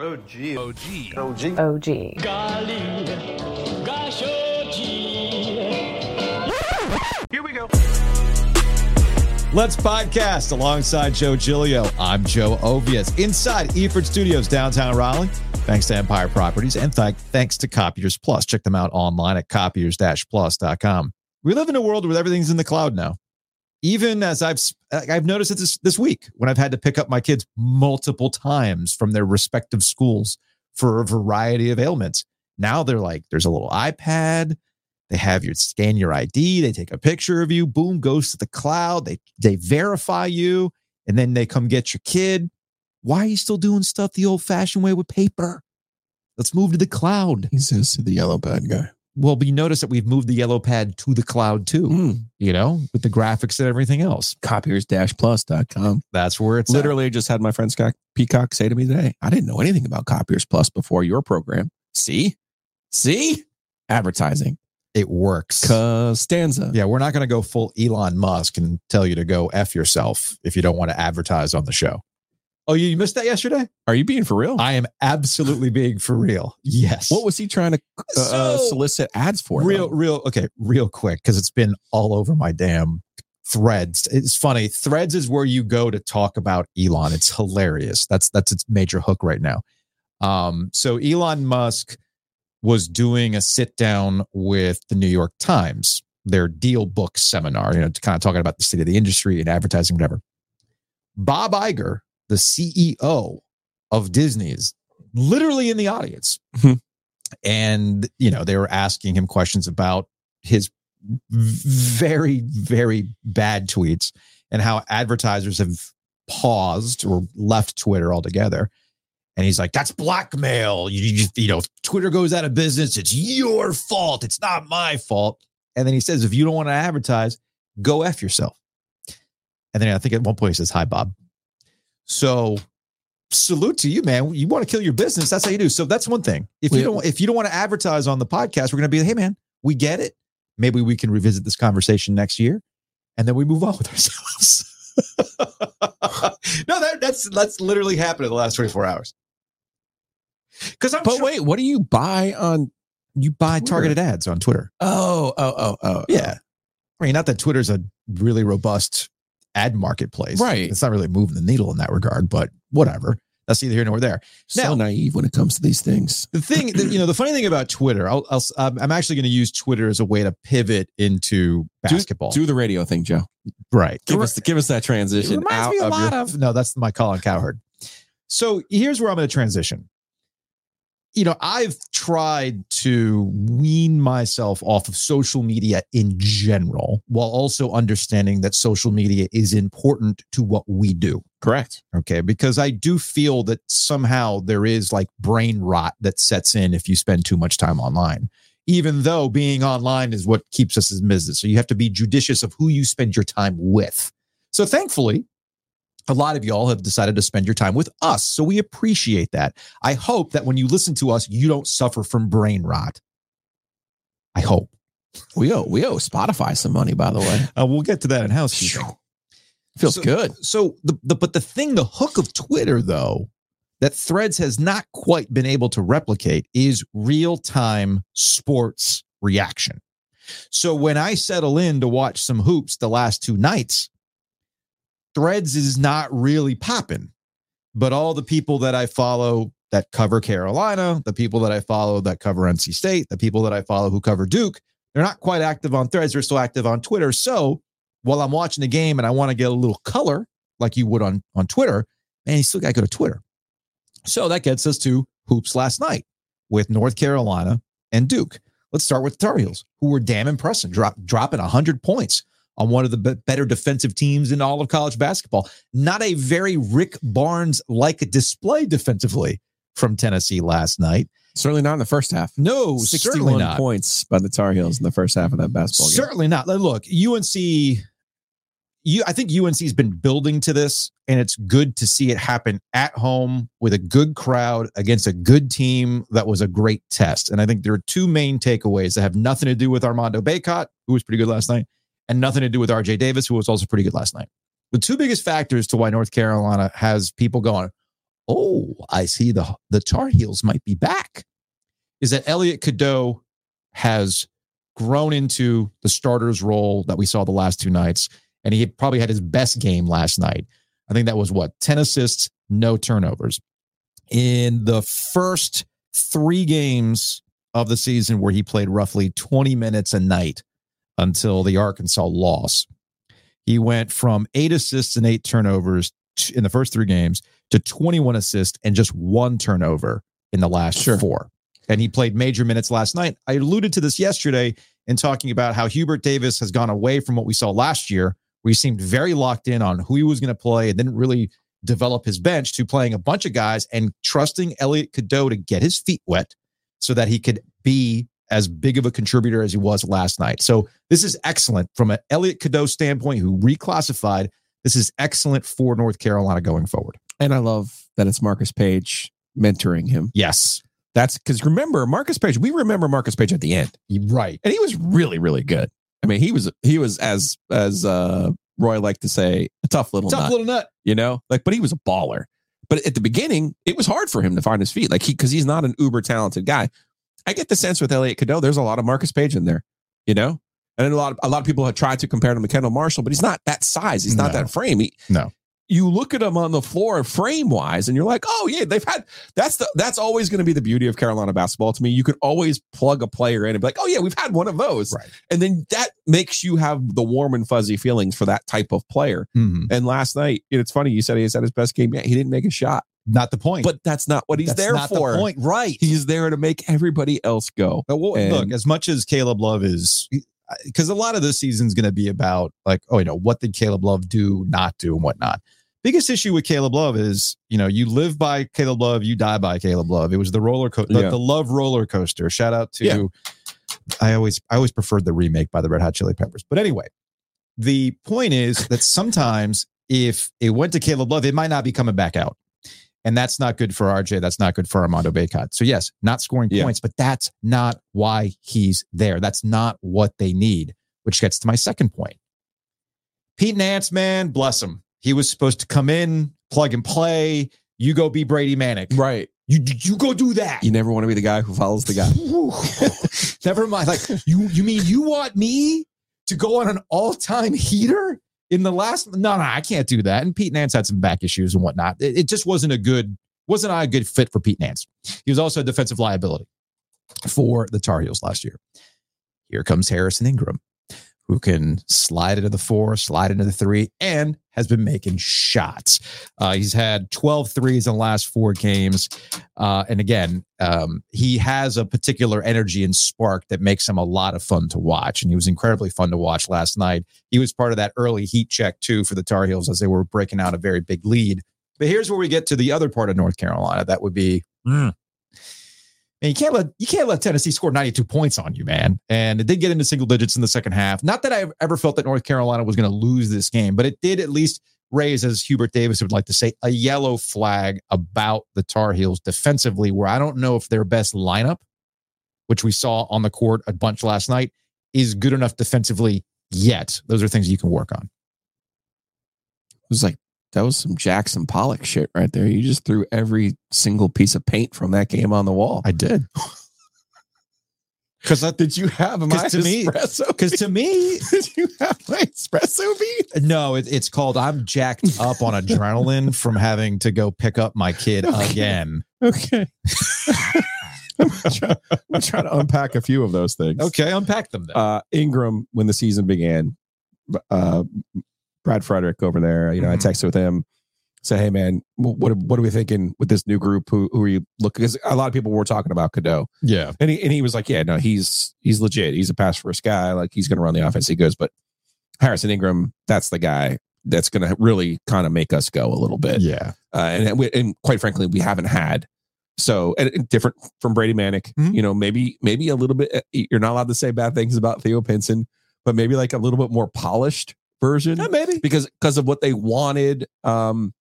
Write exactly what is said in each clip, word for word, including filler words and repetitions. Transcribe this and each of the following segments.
O G. O G. O G. O G. Golly. Gosh, O G. Here we go. Let's podcast alongside Joe Giglio. I'm Joe Ovias. Inside Eaford Studios, downtown Raleigh. Thanks to Empire Properties and th- thanks to Copiers Plus. Check them out online at copiers dash plus dot com. We live in a world where everything's in the cloud now. Even as I've I've noticed it this, this week when I've had to pick up my kids multiple times from their respective schools for a variety of ailments. Now they're like, there's a little iPad. They have your scan your I D. They take a picture of you. Boom, goes to the cloud. They they verify you, and then they come get your kid. Why are you still doing stuff the old-fashioned way with paper? Let's move to the cloud. He says to the yellow pad guy. Well, but you notice that we've moved the yellow pad to the cloud too. Mm. You know, with the graphics and everything else. Copiers plus dot com. That's where it's literally at. Just had my friend Scott Peacock say to me today, I didn't know anything about Copiers Plus before your program. See? See? Advertising. It works. Costanza. Yeah, we're not going to go full Elon Musk and tell you to go F yourself if you don't want to advertise on the show. Oh, you missed that yesterday? Are you being for real? I am absolutely being for real. Yes. What was he trying to uh, so, uh, solicit ads for? Real, though? real. Okay, real quick, because it's been all over my damn threads. It's funny. Threads is where you go to talk about Elon. It's hilarious. That's that's its major hook right now. Um, so Elon Musk was doing a sit down with the New York Times, their deal book seminar, you know, to kind of talking about the state of the industry and advertising, whatever. Bob Iger, the C E O of Disney, is literally in the audience. Mm-hmm. And, you know, they were asking him questions about his very, very bad tweets and how advertisers have paused or left Twitter altogether. And he's like, that's blackmail. You, you, you know, if Twitter goes out of business, it's your fault. It's not my fault. And then he says, if you don't want to advertise, go F yourself. And then I think at one point he says, hi, Bob. So salute to you, man. You want to kill your business. That's how you do. So that's one thing. If you don't, if you don't want to advertise on the podcast, we're going to be like, hey, man, we get it. Maybe we can revisit this conversation next year. And then we move on with ourselves. No, that, that's, that's literally happened in the last twenty-four hours. Because I'm. But sure, wait, what do you buy on? You buy Twitter. Targeted ads on Twitter. Oh, oh, oh, oh. Yeah. I mean, not that Twitter's a really robust ad marketplace. Right. It's not really moving the needle in that regard, but whatever. That's neither here nor there. So now, naive when it comes to these things. The thing, the, you know, the funny thing about Twitter, I'll, I'll, I'm actually going to use Twitter as a way to pivot into basketball. Do, do the radio thing, Joe. Right. Give, You're, us, give us that transition. It reminds out me a of lot your- of. No, that's my Colin Cowherd. So here's where I'm going to transition. You know, I've tried to wean myself off of social media in general, while also understanding that social media is important to what we do. Correct. Okay. Because I do feel that somehow there is like brain rot that sets in if you spend too much time online, even though being online is what keeps us in business. So you have to be judicious of who you spend your time with. So thankfully, a lot of y'all have decided to spend your time with us. So we appreciate that. I hope that when you listen to us, you don't suffer from brain rot. I hope. We owe, we owe Spotify some money, by the way. Uh, we'll get to that in housekeeping. Feels so good. So the, the but the thing, the hook of Twitter, though, that Threads has not quite been able to replicate is real-time sports reaction. So when I settle in to watch some hoops the last two nights, Threads is not really popping, but all the people that I follow that cover Carolina, the people that I follow that cover N C State, the people that I follow who cover Duke, they're not quite active on Threads. They're still active on Twitter. So while I'm watching the game and I want to get a little color like you would on, on Twitter, man, you still got to go to Twitter. So that gets us to hoops last night with North Carolina and Duke. Let's start with the Tar Heels, who were damn impressive, drop, dropping one hundred points. On one of the be- better defensive teams in all of college basketball. Not a very Rick Barnes-like display defensively from Tennessee last night. Certainly not in the first half. No, certainly not. sixty-one points by the Tar Heels in the first half of that basketball game. Certainly not. Look, U N C, you, I think U N C's been building to this, and it's good to see it happen at home with a good crowd against a good team that was a great test. And I think there are two main takeaways that have nothing to do with Armando Bacot, who was pretty good last night, and nothing to do with R J Davis, who was also pretty good last night. The two biggest factors to why North Carolina has people going, oh, I see the, the Tar Heels might be back, is that Elliot Cadeau has grown into the starter's role that we saw the last two nights, and he probably had his best game last night. I think that was, what, ten assists, no turnovers. In the first three games of the season where he played roughly twenty minutes a night until the Arkansas loss, he went from eight assists and eight turnovers in the first three games to twenty-one assists and just one turnover in the last sure. four. And he played major minutes last night. I alluded to this yesterday in talking about how Hubert Davis has gone away from what we saw last year, where he seemed very locked in on who he was going to play and didn't really develop his bench, to playing a bunch of guys and trusting Elliot Cadeau to get his feet wet so that he could be as big of a contributor as he was last night. So this is excellent from an Elliot Cadeau standpoint, who reclassified. This is excellent for North Carolina going forward. And I love that it's Marcus Paige mentoring him. Yes. That's because remember Marcus Paige, we remember Marcus Paige at the end. Right. And he was really, really good. I mean, he was, he was as, as uh, Roy liked to say, a tough little tough nut, little nut, you know, like, but he was a baller. But at the beginning, it was hard for him to find his feet. Like he, cause he's not an uber talented guy. I get the sense with Elliot Cadeau, there's a lot of Marcus Paige in there, you know, and a lot of, a lot of people have tried to compare him to Kendall Marshall, but he's not that size. He's not no. that frame. He, no. You look at them on the floor frame wise and you're like, oh yeah, they've had, that's the, that's always going to be the beauty of Carolina basketball to me. You can always plug a player in and be like, oh yeah, we've had one of those. Right. And then that makes you have the warm and fuzzy feelings for that type of player. Mm-hmm. And last night, it's funny. You said he had his best game yet. He didn't make a shot. Not the point. But that's not what he's that's there not for. The point. Right. He's there to make everybody else go. But we'll, and, look, as much as Caleb Love is, because a lot of this season is going to be about like, oh, you know, what did Caleb Love do, not do and whatnot. Biggest issue with Caleb Love is, you know, you live by Caleb Love, you die by Caleb Love. It was the roller coaster, yeah. the, the Love roller coaster. Shout out to, yeah. I always, I always preferred the remake by the Red Hot Chili Peppers. But anyway, the point is that sometimes if it went to Caleb Love, it might not be coming back out. And that's not good for R J. That's not good for Armando Bacot. So yes, not scoring yeah. points, but that's not why he's there. That's not what they need, which gets to my second point. Pete Nance, man, bless him. He was supposed to come in, plug and play. You go be Brady Manek. Right. You you go do that. You never want to be the guy who follows the guy. Never mind. Like you, you mean you want me to go on an all-time heater in the last? No, no, I can't do that. And Pete Nance had some back issues and whatnot. It, it just wasn't a good, wasn't a good fit for Pete Nance. He was also a defensive liability for the Tar Heels last year. Here comes Harrison Ingram, who can slide into the four, slide into the three, and has been making shots. Uh, he's had twelve threes in the last four games. Uh, and again, um, he has a particular energy and spark that makes him a lot of fun to watch. And he was incredibly fun to watch last night. He was part of that early heat check, too, for the Tar Heels as they were breaking out a very big lead. But here's where we get to the other part of North Carolina. That would be... Mm. And you can't let you can't let Tennessee score ninety-two points on you, man. And it did get into single digits in the second half. Not that I ever felt that North Carolina was going to lose this game, but it did at least raise, as Hubert Davis would like to say, a yellow flag about the Tar Heels defensively, where I don't know if their best lineup, which we saw on the court a bunch last night, is good enough defensively yet. Those are things you can work on. It was like, that was some Jackson Pollock shit right there. You just threw every single piece of paint from that game on the wall. I did. Because that did you have my to espresso? Because to me, did you have my espresso bean? No, it, it's called I'm jacked up on adrenaline from having to go pick up my kid okay. again. Okay. I'm trying, I'm trying to unpack a few of those things. Okay, unpack them then. Uh, Ingram, when the season began, uh, Brad Frederick over there, you know, mm-hmm. I texted with him, say, hey man, what what are we thinking with this new group? Who who are you looking? Because a lot of people were talking about Cadeau. Yeah, and he and he was like, yeah, no, he's he's legit. He's a pass first guy. Like he's going to run the offense. He goes, but Harrison Ingram, that's the guy that's going to really kind of make us go a little bit. Yeah, uh, and we, and quite frankly, we haven't had so and different from Brady Manek. Mm-hmm. You know, maybe maybe a little bit. You're not allowed to say bad things about Theo Pinson, but maybe like a little bit more polished version, yeah, maybe because because of what they wanted. Um,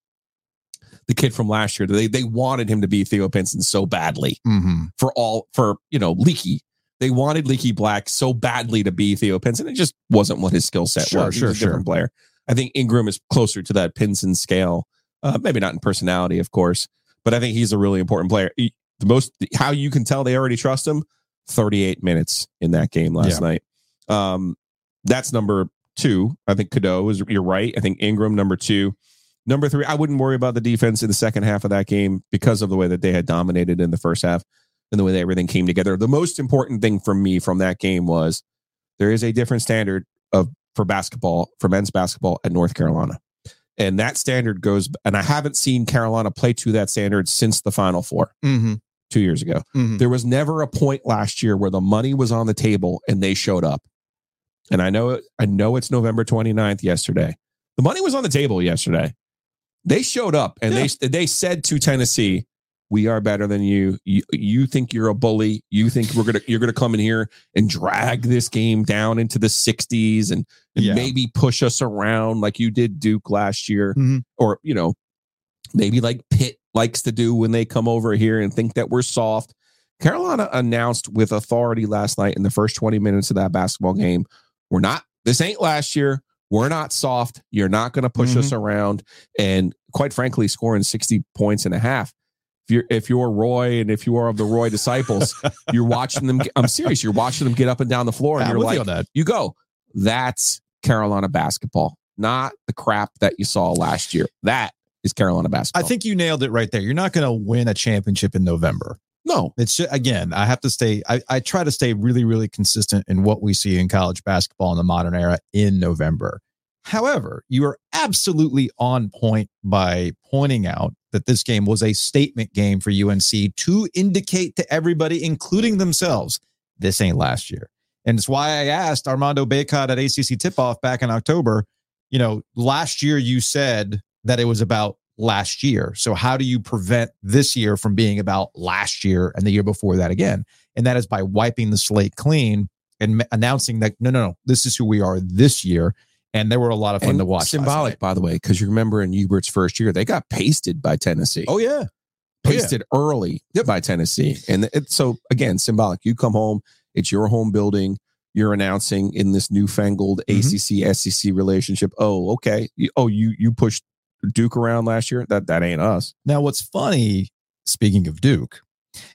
the kid from last year, they they wanted him to be Theo Pinson so badly mm-hmm. for all for you know Leaky. They wanted Leaky Black so badly to be Theo Pinson. It just wasn't what his skill set sure, was. Sure, He's a sure. different player. I think Ingram is closer to that Pinson scale. Uh, maybe not in personality, of course, but I think he's a really important player. He, the most, how you can tell they already trust him, thirty-eight minutes in that game last yeah. night. Um, that's number two. I think Cadeau is, you're right. I think Ingram, number two. Number three, I wouldn't worry about the defense in the second half of that game because of the way that they had dominated in the first half and the way that everything came together. The most important thing for me from that game was there is a different standard of for basketball, for men's basketball at North Carolina. And that standard goes, and I haven't seen Carolina play to that standard since the Final Four mm-hmm. two years ago. Mm-hmm. There was never a point last year where the money was on the table and they showed up. And I know, I know it's November twenty-ninth yesterday. The money was on the table yesterday. They showed up and yeah. they they said to Tennessee, "We are better than you. You, you think you're a bully. You think we're gonna you're gonna come in here and drag this game down into the sixties and, and yeah. maybe push us around like you did Duke last year, mm-hmm. or you know, maybe like Pitt likes to do when they come over here and think that we're soft." Carolina announced with authority last night in the first twenty minutes of that basketball game, "We're not. This ain't last year. We're not soft. You're not going to push mm-hmm. us around." And quite frankly, scoring sixty points and a half. If you're, if you're Roy and if you are of the Roy disciples, you're watching them. Get, I'm serious. You're watching them get up and down the floor and yeah, you're like, you, you go, that's Carolina basketball, not the crap that you saw last year. That is Carolina basketball. I think you nailed it right there. You're not going to win a championship in November. No, it's just, again, I have to stay. I, I try to stay really, really consistent in what we see in college basketball in the modern era in November. However, you are absolutely on point by pointing out that this game was a statement game for U N C to indicate to everybody, including themselves, this ain't last year. And it's why I asked Armando Bacot at A C C tip-off back in October, you know, last year you said that it was about last year. So how do you prevent this year from being about last year and the year before that again? And that is by wiping the slate clean and m- announcing that, no, no, no, this is who we are this year. And they were a lot of fun and to watch. Symbolic, by the way, because you remember in Hubert's first year, they got pasted by Tennessee. Oh, yeah. Pasted oh, yeah. early yep. by Tennessee. And it, so, again, symbolic. You come home. It's your home building. You're announcing in this newfangled mm-hmm. A C C S E C relationship. Oh, okay. Oh, you you pushed Duke around last year? That that ain't us. Now, what's funny, speaking of Duke,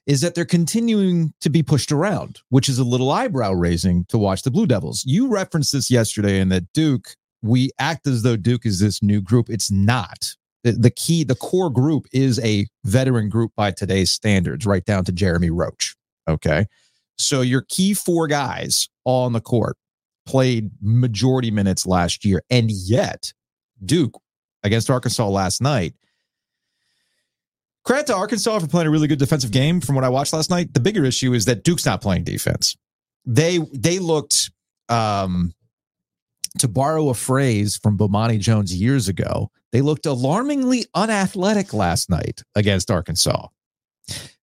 is that they're continuing to be pushed around, which is a little eyebrow-raising to watch the Blue Devils. You referenced this yesterday in that Duke, we act as though Duke is this new group. It's not. The, the key, the core group is a veteran group by today's standards, right down to Jeremy Roach. Okay? So your key four guys on the court played majority minutes last year, and yet Duke against Arkansas last night. Credit to Arkansas for playing a really good defensive game from what I watched last night. The bigger issue is that Duke's not playing defense. They they looked, um, to borrow a phrase from Bomani Jones years ago, they looked alarmingly unathletic last night against Arkansas.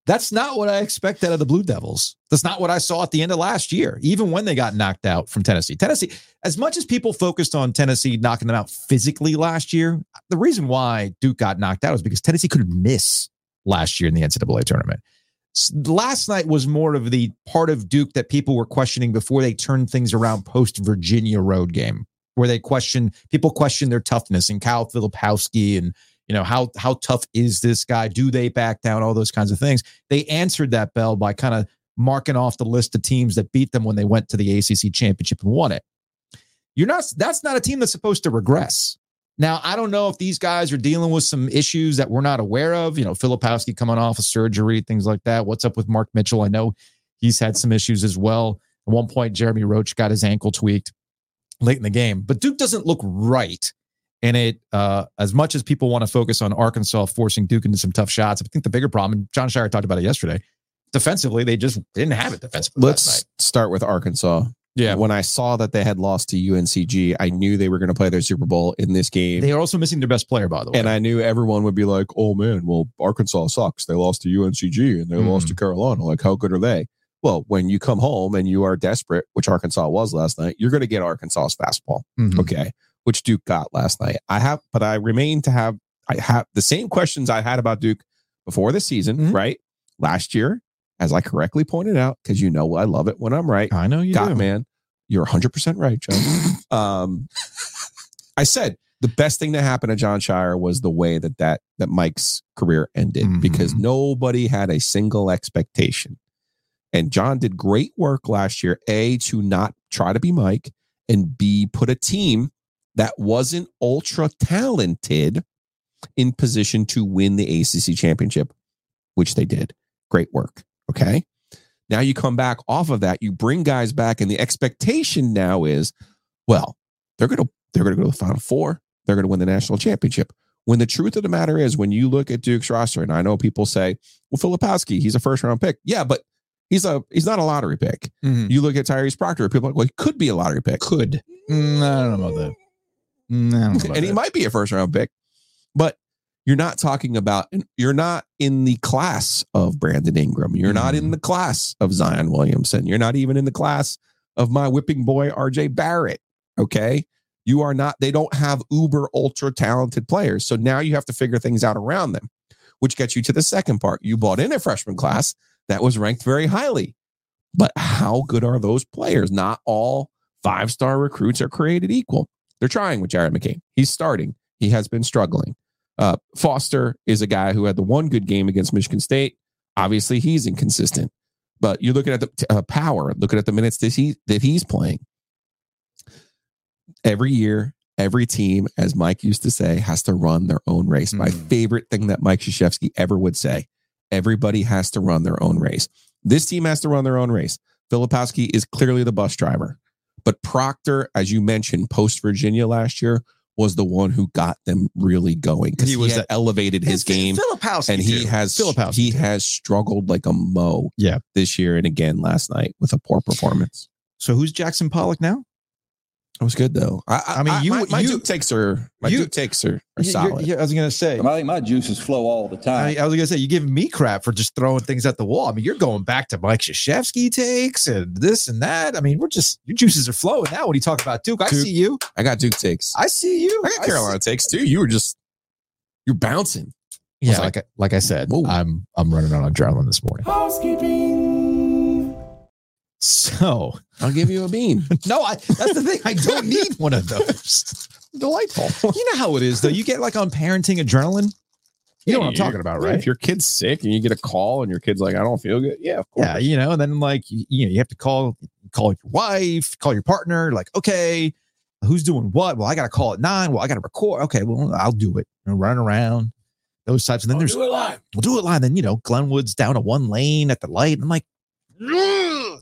That's not what I expect out of the Blue Devils. That's not what I saw at the end of last year, even when they got knocked out from Tennessee. Tennessee, as much as people focused on Tennessee knocking them out physically last year, the reason why Duke got knocked out was because Tennessee could miss last year in the N C double A tournament. Last night was more of the part of Duke that people were questioning before they turned things around post-Virginia road game, where they questioned, people questioned their toughness and Kyle Filipowski and You know, how how tough is this guy? Do they back down? All those kinds of things. They answered that bell by kind of marking off the list of teams that beat them when they went to the A C C championship and won it. You're not. That's not a team that's supposed to regress. Now, I don't know if these guys are dealing with some issues that we're not aware of. You know, Filipowski coming off of surgery, things like that. What's up with Mark Mitchell? I know he's had some issues as well. At one point, Jeremy Roach got his ankle tweaked late in the game. But Duke doesn't look right. And it, uh, as much as people want to focus on Arkansas forcing Duke into some tough shots, I think the bigger problem, and John Shire talked about it yesterday, defensively, they just didn't have it defensively. Let's start with Arkansas. Yeah. When I saw that they had lost to U N C G, I knew they were going to play their Super Bowl in this game. They are also missing their best player, by the way. And I knew everyone would be like, oh, man, well, Arkansas sucks. They lost to U N C G and they mm. lost to Carolina. Like, how good are they? Well, when you come home and you are desperate, which Arkansas was last night, you're going to get Arkansas's fastball. Mm-hmm. Okay. Which Duke got last night. I have, but I remain to have, I have the same questions I had about Duke before the season, mm-hmm. right? Last year, as I correctly pointed out, because you know I love it when I'm right. I know you God, do. man, you're one hundred percent right, John. um, I said, the best thing that happened to John Shire was the way that that, that Mike's career ended, mm-hmm. because nobody had a single expectation. And John did great work last year, A, to not try to be Mike, and B, put a team that wasn't ultra talented in position to win the A C C championship, which they did. Great work. Okay. Now you come back off of that, you bring guys back, and the expectation now is, well, they're going to, they're going to go to the Final Four. They're going to win the national championship. When the truth of the matter is, when you look at Duke's roster, and I know people say, well, Filipowski, he's a first round pick. Yeah, but He's a he's not a lottery pick. Mm-hmm. You look at Tyrese Proctor, people are like, well, he could be a lottery pick. Could. Mm, I don't know about that. Mm, I don't know about and that. He might be a first round pick, but you're not talking about, you're not in the class of Brandon Ingram. You're mm-hmm. not in the class of Zion Williamson. You're not even in the class of my whipping boy, R J Barrett. Okay. You are not, they don't have uber ultra talented players. So now you have to figure things out around them, which gets you to the second part. You bought in a freshman class that was ranked very highly. But how good are those players? Not all five-star recruits are created equal. They're trying with Jared McCain. He's starting. He has been struggling. Uh, Foster is a guy who had the one good game against Michigan State. Obviously, he's inconsistent. But you're looking at the uh, power, looking at the minutes that, he, that he's playing. Every year, every team, as Mike used to say, has to run their own race. Mm. My favorite thing that Mike Krzyzewski ever would say. Everybody has to run their own race. This team has to run their own race. Filipowski is clearly the bus driver. But Proctor, as you mentioned, post-Virginia last year, was the one who got them really going. Because he, he was had that, elevated his game. Filipowski and he too. has Filipowski he too. has struggled like a mo yeah. this year and again last night with a poor performance. So who's Jackson Pollock now? It was good though. I, I, I mean, you, my, my you, Duke takes are my you, Duke takes are, are solid. Yeah, I was gonna say. I think my juices flow all the time. I, I was gonna say you give me crap for just throwing things at the wall. I mean, you're going back to Mike Krzyzewski takes and this and that. I mean, we're just your juices are flowing now when you talk about Duke. I Duke, see you. I got Duke takes. I see you. I got Carolina I takes too. You were just you're bouncing. Yeah, like like I, like I said, whoa. I'm I'm running on adrenaline this morning. Housekeeping. So I'll give you a bean. No, I, that's the thing. I don't need one of those. Delightful. You know how it is, though. You get like on parenting adrenaline. You yeah, know what I'm talking about, right? Yeah, if your kid's sick and you get a call and your kid's like, I don't feel good. Yeah, of course. Yeah, you know, and then like, you, you know, you have to call, call your wife, call your partner. Like, okay, who's doing what? Well, I got to call at nine. Well, I got to record. Okay, well, I'll do it. And run around. Those types. And then I'll there's... do it live. We'll do it live. Then, you know, Glenwood's down to one lane at the light. And I'm like...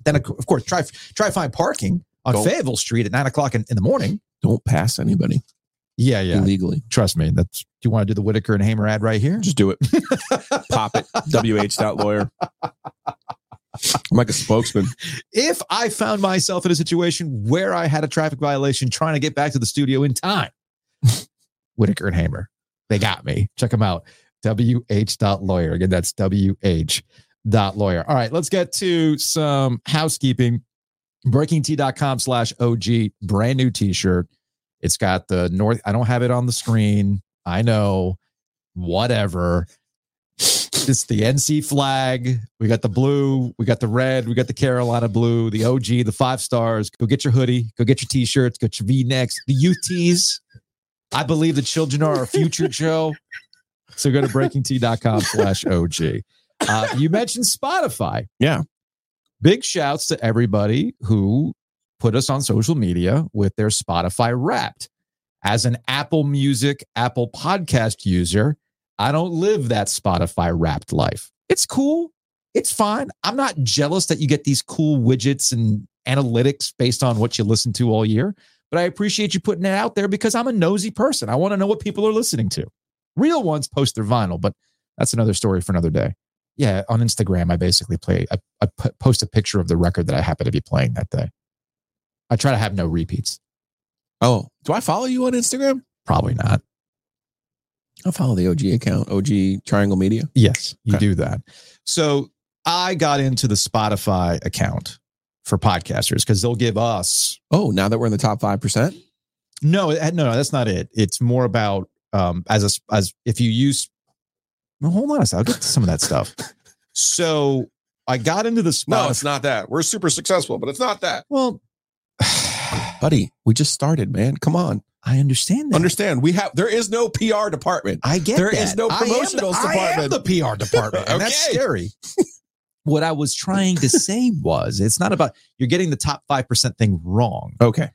Then, of course, try try find parking on don't, Fayetteville Street at nine o'clock in, in the morning. Don't pass anybody. Yeah, yeah. Illegally. Trust me. That's. Do you want to do the Whitaker and Hamer ad right here? Just do it. Pop it. W H dot lawyer. I'm like a spokesman. If I found myself in a situation where I had a traffic violation trying to get back to the studio in time, Whitaker and Hamer, they got me. Check them out. W H dot lawyer. Again, that's W H. Dot lawyer. All right, let's get to some housekeeping. BreakingT.com slash OG, brand new t-shirt. It's got the North. I don't have it on the screen. I know. Whatever. It's the N C flag. We got the blue. We got the red. We got the Carolina blue, the O G, the five stars. Go get your hoodie. Go get your t-shirts. Go get your V-necks. The U Ts. I believe the children are our future, Joe. So go to BreakingT.com slash OG. Uh, you mentioned Spotify. Yeah. Big shouts to everybody who put us on social media with their Spotify Wrapped. As an Apple Music, Apple Podcast user, I don't live that Spotify Wrapped life. It's cool. It's fine. I'm not jealous that you get these cool widgets and analytics based on what you listen to all year, but I appreciate you putting it out there because I'm a nosy person. I want to know what people are listening to. Real ones post their vinyl, but that's another story for another day. Yeah, on Instagram, I basically play, I, I post a picture of the record that I happen to be playing that day. I try to have no repeats. Oh, do I follow you on Instagram? Probably not. I follow the O G account, O G Triangle Media. Yes, you okay. do that. So I got into the Spotify account for podcasters because they'll give us. Oh, now that we're in the top five percent? No, no, no, that's not it. It's more about um, as a, as if you use. Well, hold on a second. I'll get to some of that stuff. So I got into the Spotify. No, it's not that. We're super successful, but it's not that. Well, buddy, we just started, man. Come on. I understand that. Understand. We have, there is no P R department. I get there that. There is no promotionals I the, department. I am the P R department. Okay. And that's scary. What I was trying to say was, it's not about, you're getting the top five percent thing wrong. Okay.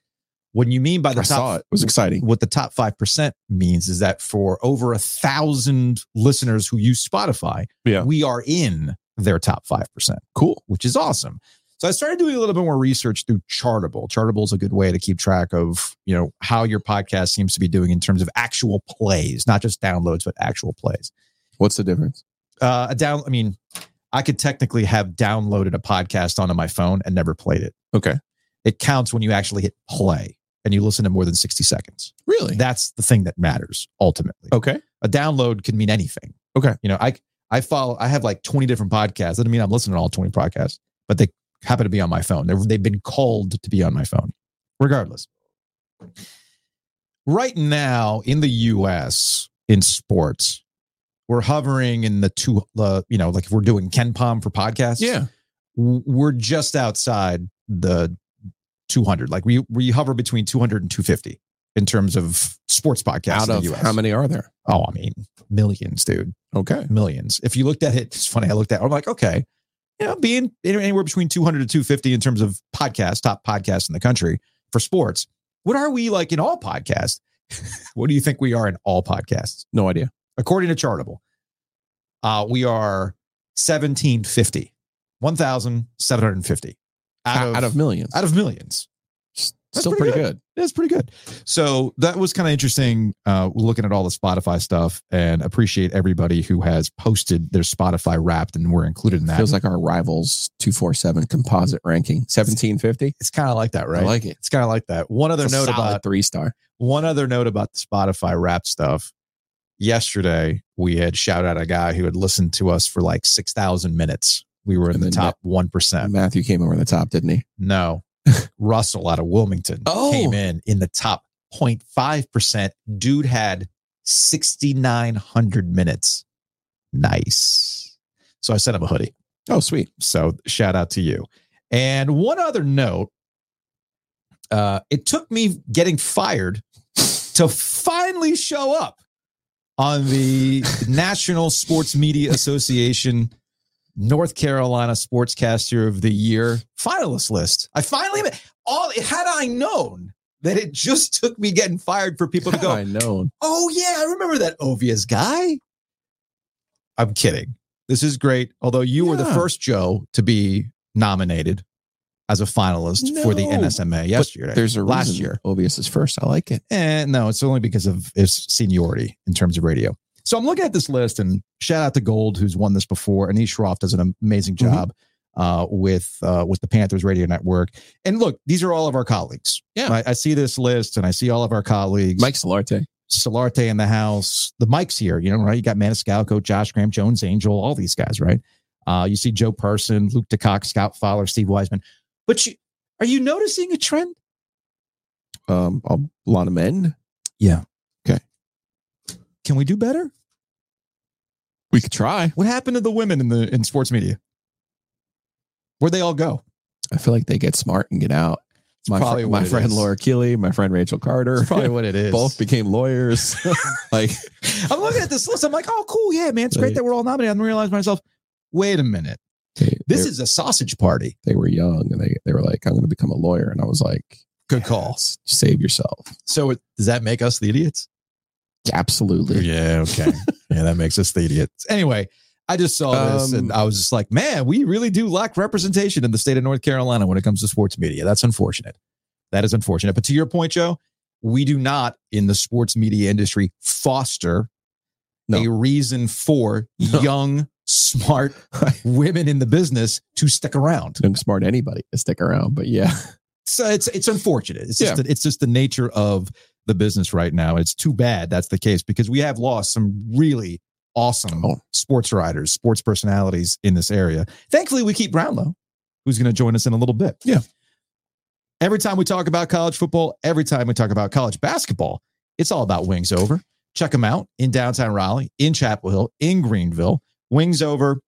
What you mean by the I top, saw it. It was exciting. What the top five percent means is that for over a thousand listeners who use Spotify, yeah. we are in their top five percent. Cool. Which is awesome. So I started doing a little bit more research through Chartable. Chartable is a good way to keep track of, you know, how your podcast seems to be doing in terms of actual plays, not just downloads, but actual plays. What's the difference? Uh, a down. I mean, I could technically have downloaded a podcast onto my phone and never played it. Okay. It counts when you actually hit play and you listen to more than sixty seconds. Really? That's the thing that matters ultimately. Okay. A download can mean anything. Okay. You know, I I follow. I have like twenty different podcasts. Doesn't mean I'm listening to all twenty podcasts, but they happen to be on my phone. They're, they've been called to be on my phone, regardless. Right now in the U S, in sports, we're hovering in the two, uh, you know, like if we're doing Ken Pom for podcasts, yeah, we're just outside the two hundred. Like we we hover between two hundred and two fifty in terms of sports podcasts. Out of in the U S. How many are there? Oh, I mean, millions, dude. Okay. Millions. If you looked at it, it's funny. I looked at it, I'm like, okay. You know, being anywhere between two hundred to two fifty in terms of podcasts, top podcasts in the country for sports. What are we like in all podcasts? What do you think we are in all podcasts? No idea. According to Chartable, uh, we are seventeen fifty, one thousand seven hundred fifty out of, out of millions, out of millions. That's still pretty, pretty good. good. That's pretty good. So that was kind of interesting. Uh, looking at all the Spotify stuff, and appreciate everybody who has posted their Spotify Wrapped, and we're included in that. Feels like our rivals two forty-seven composite ranking seventeen fifty. It's kind of like that, right? I like it. It's kind of like that. One other it's note about three star. One other note about the Spotify Wrapped stuff. Yesterday, we had shouted out a guy who had listened to us for like six thousand minutes. We were in the top one percent. Matthew came over the top, didn't he? No. Russell out of Wilmington oh. came in in the top zero point five percent. Dude had six thousand nine hundred minutes. Nice. So I sent him a hoodie. Oh, sweet. So shout out to you. And one other note, uh, it took me getting fired to finally show up on the National Sports Media Association North Carolina Sportscaster of the Year finalist list. I finally met, all had I known that it just took me getting fired for people to go, I know. Oh yeah, I remember that Ovias guy. I'm kidding. This is great. Although you yeah. were the first Joe to be nominated as a finalist no, for the N S M A yesterday. But there's a last reason year. Ovias is first. I like it. And no, it's only because of his seniority in terms of radio. So I'm looking at this list, and shout out to Gold, who's won this before. Anish Shroff does an amazing job mm-hmm. uh, with uh, with the Panthers Radio Network. And look, these are all of our colleagues. Yeah, I, I see this list, and I see all of our colleagues. Mike Solarte. Solarte in the house. The Mike's here, you know, right? You got Maniscalco, Josh Graham, Jones Angel, all these guys, right? Uh, you see Joe Person, Luke DeCock, Scott Fowler, Steve Wiseman. But you, are you noticing a trend? Um, a lot of men. Yeah. Can we do better? We could try. What happened to the women in the in sports media? Where'd they all go? I feel like they get smart and get out. It's my probably fr- my friend is. Laura Keeley, my friend Rachel Carter. It's probably what it is. Both became lawyers. Like I'm looking at this list. I'm like, oh, cool. Yeah, man. It's great that we're all nominated. I'm realizing myself, wait a minute. They, this is a sausage party. They were young and they, they were like, I'm going to become a lawyer. And I was like, good call. Yes, save yourself. So it, does that make us the idiots? Absolutely. Yeah. Okay. Yeah, that makes us the idiots. Anyway, I just saw this um, and I was just like, man, we really do lack representation in the state of North Carolina when it comes to sports media. That's unfortunate. That is unfortunate. But to your point, Joe, we do not in the sports media industry foster no. a reason for no. young, smart women in the business to stick around. Young, smart anybody to stick around. But yeah. So it's it's unfortunate. It's yeah. just it's just the nature of the business right now. It's too bad that's the case because we have lost some really awesome oh. sports writers, sports personalities in this area. Thankfully, we keep Brownlow, who's going to join us in a little bit. Yeah. Every time we talk about college football, every time we talk about college basketball, it's all about Wings Over. Check them out in downtown Raleigh, in Chapel Hill, in Greenville. Wings Over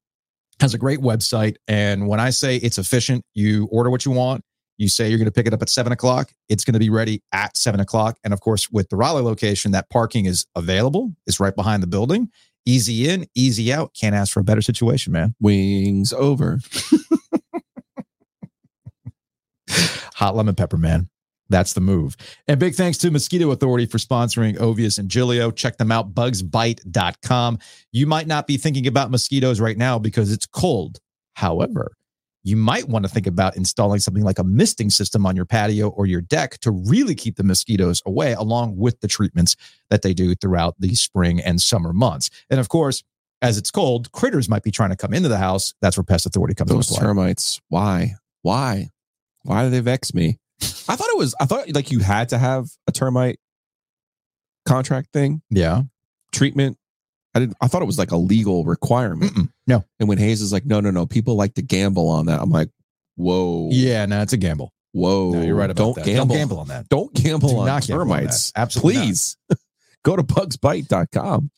has a great website. And when I say it's efficient, you order what you want. You say you're going to pick it up at seven o'clock. It's going to be ready at seven o'clock. And, of course, with the Raleigh location, that parking is available. It's right behind the building. Easy in, easy out. Can't ask for a better situation, man. Wings over. Hot lemon pepper, man. That's the move. And big thanks to Mosquito Authority for sponsoring Ovius and Giglio. Check them out, bugs bite dot com. You might not be thinking about mosquitoes right now because it's cold. However, you might want to think about installing something like a misting system on your patio or your deck to really keep the mosquitoes away, along with the treatments that they do throughout the spring and summer months. And of course, as it's cold, critters might be trying to come into the house. That's where Pest Authority comes into play. Those termites. Why? Why? Why do they vex me? I thought it was, I thought like you had to have a termite contract thing. Yeah. Treatment. I didn't, I thought it was like a legal requirement. Mm-mm, no. And when Hayes is like, no, no, no, people like to gamble on that. I'm like, whoa. Yeah, no, nah, it's a gamble. Whoa. No, you're right about Don't that. Gamble. Don't gamble on that. Don't gamble Do on termites. Gamble on Absolutely. Please go to bugs bite dot com.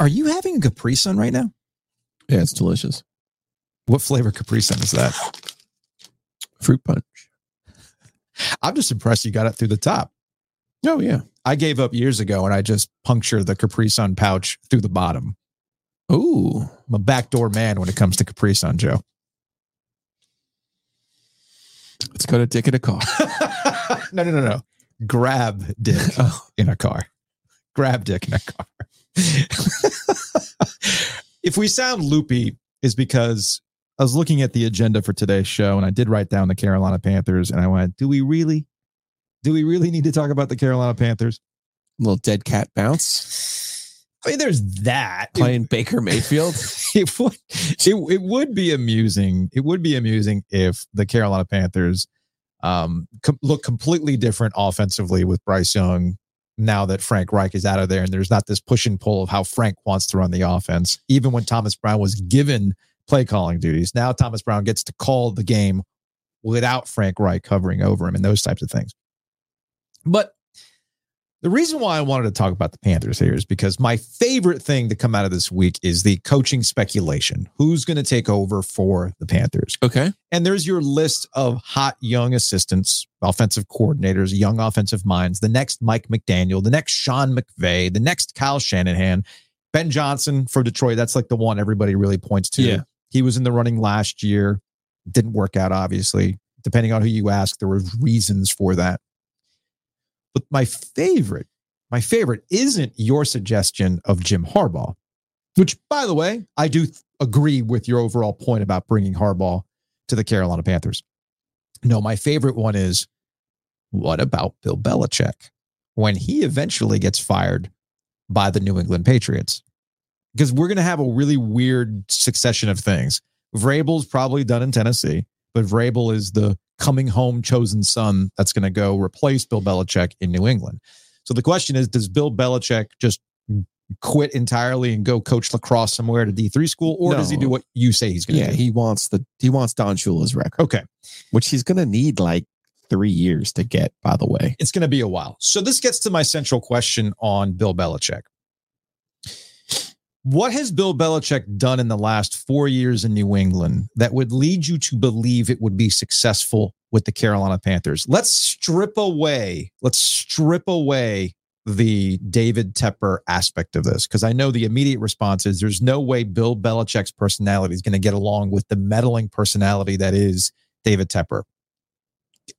Are you having a Capri Sun right now? Yeah, it's delicious. What flavor Capri Sun is that? Fruit punch. I'm just impressed you got it through the top. Oh, yeah. I gave up years ago and I just punctured the Capri Sun pouch through the bottom. Ooh. I'm a backdoor man when it comes to Capri Sun, Joe. Let's go to dick in a car. No, no, no, no. Grab dick oh. in a car. Grab dick in a car. If we sound loopy, is because I was looking at the agenda for today's show, and I did write down the Carolina Panthers, and I went, do we really, do we really need to talk about the Carolina Panthers? A little dead cat bounce. I mean, there's that. Playing it, Baker Mayfield. It would, it, it would be amusing. It would be amusing if the Carolina Panthers um, com- look completely different offensively with Bryce Young now that Frank Reich is out of there, and there's not this push and pull of how Frank wants to run the offense, even when Thomas Brown was given play calling duties. Now Thomas Brown gets to call the game without Frank Reich covering over him and those types of things. But the reason why I wanted to talk about the Panthers here is because my favorite thing to come out of this week is the coaching speculation. Who's going to take over for the Panthers? Okay. And there's your list of hot young assistants, offensive coordinators, young offensive minds, the next Mike McDaniel, the next Sean McVay, the next Kyle Shanahan, Ben Johnson for Detroit. That's like the one everybody really points to. Yeah. He was in the running last year. Didn't work out, obviously. Depending on who you ask, there were reasons for that. But my favorite, my favorite isn't your suggestion of Jim Harbaugh, which, by the way, I do th- agree with your overall point about bringing Harbaugh to the Carolina Panthers. No, my favorite one is, what about Bill Belichick when he eventually gets fired by the New England Patriots? Because we're going to have a really weird succession of things. Vrabel's probably done in Tennessee, but Vrabel is the coming home chosen son that's going to go replace Bill Belichick in New England. So the question is, does Bill Belichick just quit entirely and go coach lacrosse somewhere at a D three school, or no, does he do what you say he's going to yeah, do? Yeah, he wants the he wants Don Shula's record. Okay. Which he's going to need like three years to get, by the way. It's going to be a while. So this gets to my central question on Bill Belichick. What has Bill Belichick done in the last four years in New England that would lead you to believe it would be successful with the Carolina Panthers? Let's strip away, let's strip away the David Tepper aspect of this, because I know the immediate response is there's no way Bill Belichick's personality is going to get along with the meddling personality that is David Tepper.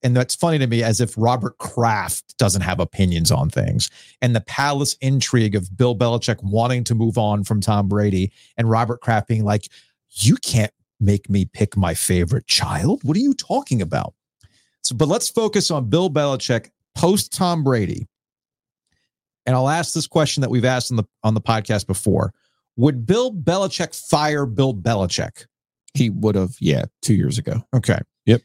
And that's funny to me, as if Robert Kraft doesn't have opinions on things. And the palace intrigue of Bill Belichick wanting to move on from Tom Brady and Robert Kraft being like, you can't make me pick my favorite child. What are you talking about? So, but let's focus on Bill Belichick post Tom Brady. And I'll ask this question that we've asked on the, on the podcast before. Would Bill Belichick fire Bill Belichick? He would have, yeah, two years ago. Okay. Yep.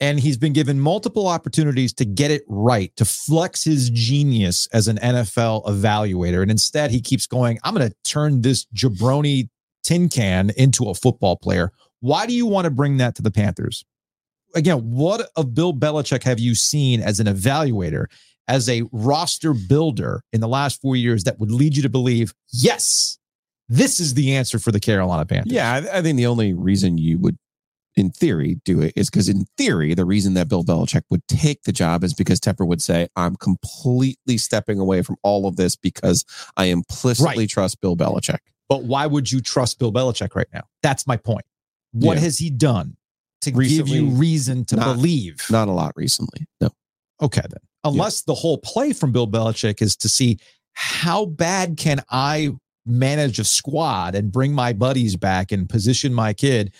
And he's been given multiple opportunities to get it right, to flex his genius as an N F L evaluator. And instead, he keeps going, I'm going to turn this jabroni tin can into a football player. Why do you want to bring that to the Panthers? Again, what of Bill Belichick have you seen as an evaluator? as a roster builder in the last four years that would lead you to believe, yes, this is the answer for the Carolina Panthers? Yeah, I, I think the only reason you would, in theory, do it is because, in theory, the reason that Bill Belichick would take the job is because Tepper would say, I'm completely stepping away from all of this because I implicitly right. trust Bill Belichick. But why would you trust Bill Belichick right now? That's my point. What yeah. has he done to recently, give you reason to not, believe? Not a lot recently. No. Okay, then. Unless yeah. the whole play from Bill Belichick is to see how bad can I manage a squad and bring my buddies back and position my kid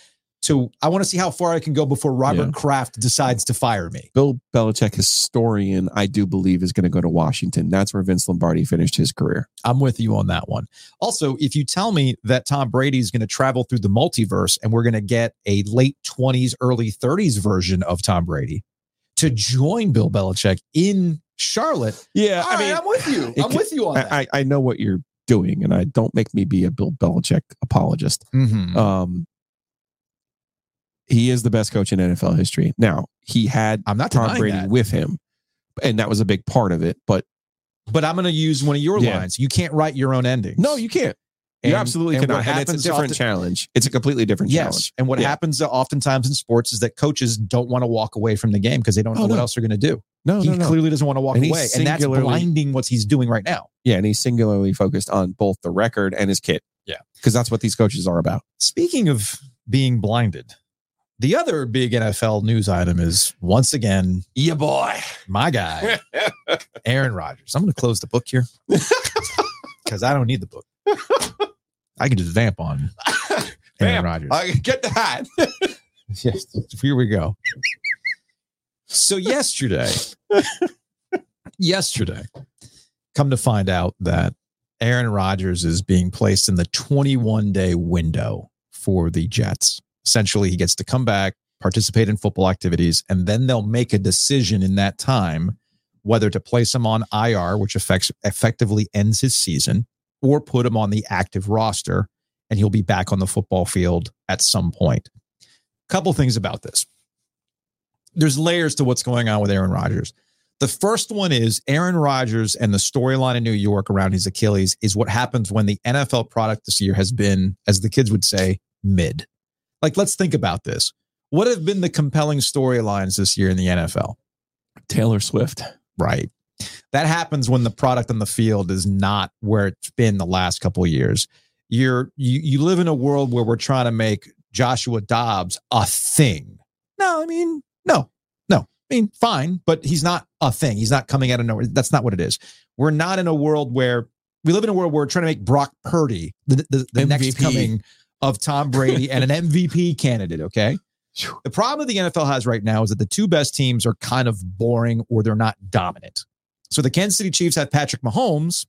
to, I want to see how far I can go before Robert yeah. Kraft decides to fire me. Bill Belichick, historian, I do believe is going to go to Washington. That's where Vince Lombardi finished his career. I'm with you on that one. Also, if you tell me that Tom Brady is going to travel through the multiverse and we're going to get a late twenties, early thirties version of Tom Brady to join Bill Belichick in Charlotte. Yeah. All I right, mean, I'm with you. I'm could, with you on that. I, I know what you're doing, and I don't make me be a Bill Belichick apologist. Mm-hmm. Um, He is the best coach in N F L history. Now, he had I'm not Tom Brady that. with him, and that was a big part of it. But but I'm going to use one of your yeah. lines. You can't write your own endings. No, you can't. And, you absolutely and cannot. And it's a different often, challenge. It's a completely different yes. challenge. And what yeah. happens oftentimes in sports is that coaches don't want to walk away from the game because they don't know oh, no. what else they're going to do. No, He no, no. clearly doesn't want to walk and away, and that's blinding what he's doing right now. Yeah, and he's singularly focused on both the record and his kid. Yeah. Because that's what these coaches are about. Speaking of being blinded, the other big N F L news item is, once again, yeah, boy, my guy, Aaron Rodgers. I'm going to close the book here because I don't need the book. I can just vamp on Aaron Rodgers. I can get the hat. Yes, here we go. So yesterday, yesterday, come to find out that Aaron Rodgers is being placed in the twenty-one day window for the Jets. Essentially, he gets to come back, participate in football activities, and then they'll make a decision in that time whether to place him on I R, which affects, effectively ends his season, or put him on the active roster, and he'll be back on the football field at some point. Couple things about this. There's layers to what's going on with Aaron Rodgers. The first one is Aaron Rodgers and the storyline in New York around his Achilles is what happens when the N F L product this year has been, as the kids would say, mid. Like, let's think about this. What have been the compelling storylines this year in the N F L? Taylor Swift. Right. That happens when the product on the field is not where it's been the last couple of years. You're, you you live in a world where we're trying to make Joshua Dobbs a thing. No, I mean, no, no. I mean, fine, but he's not a thing. He's not coming out of nowhere. That's not what it is. We're not in a world where, we live in a world where we're trying to make Brock Purdy the, the, the next coming of Tom Brady and an M V P candidate, okay? The problem that the N F L has right now is that the two best teams are kind of boring or they're not dominant. So the Kansas City Chiefs have Patrick Mahomes,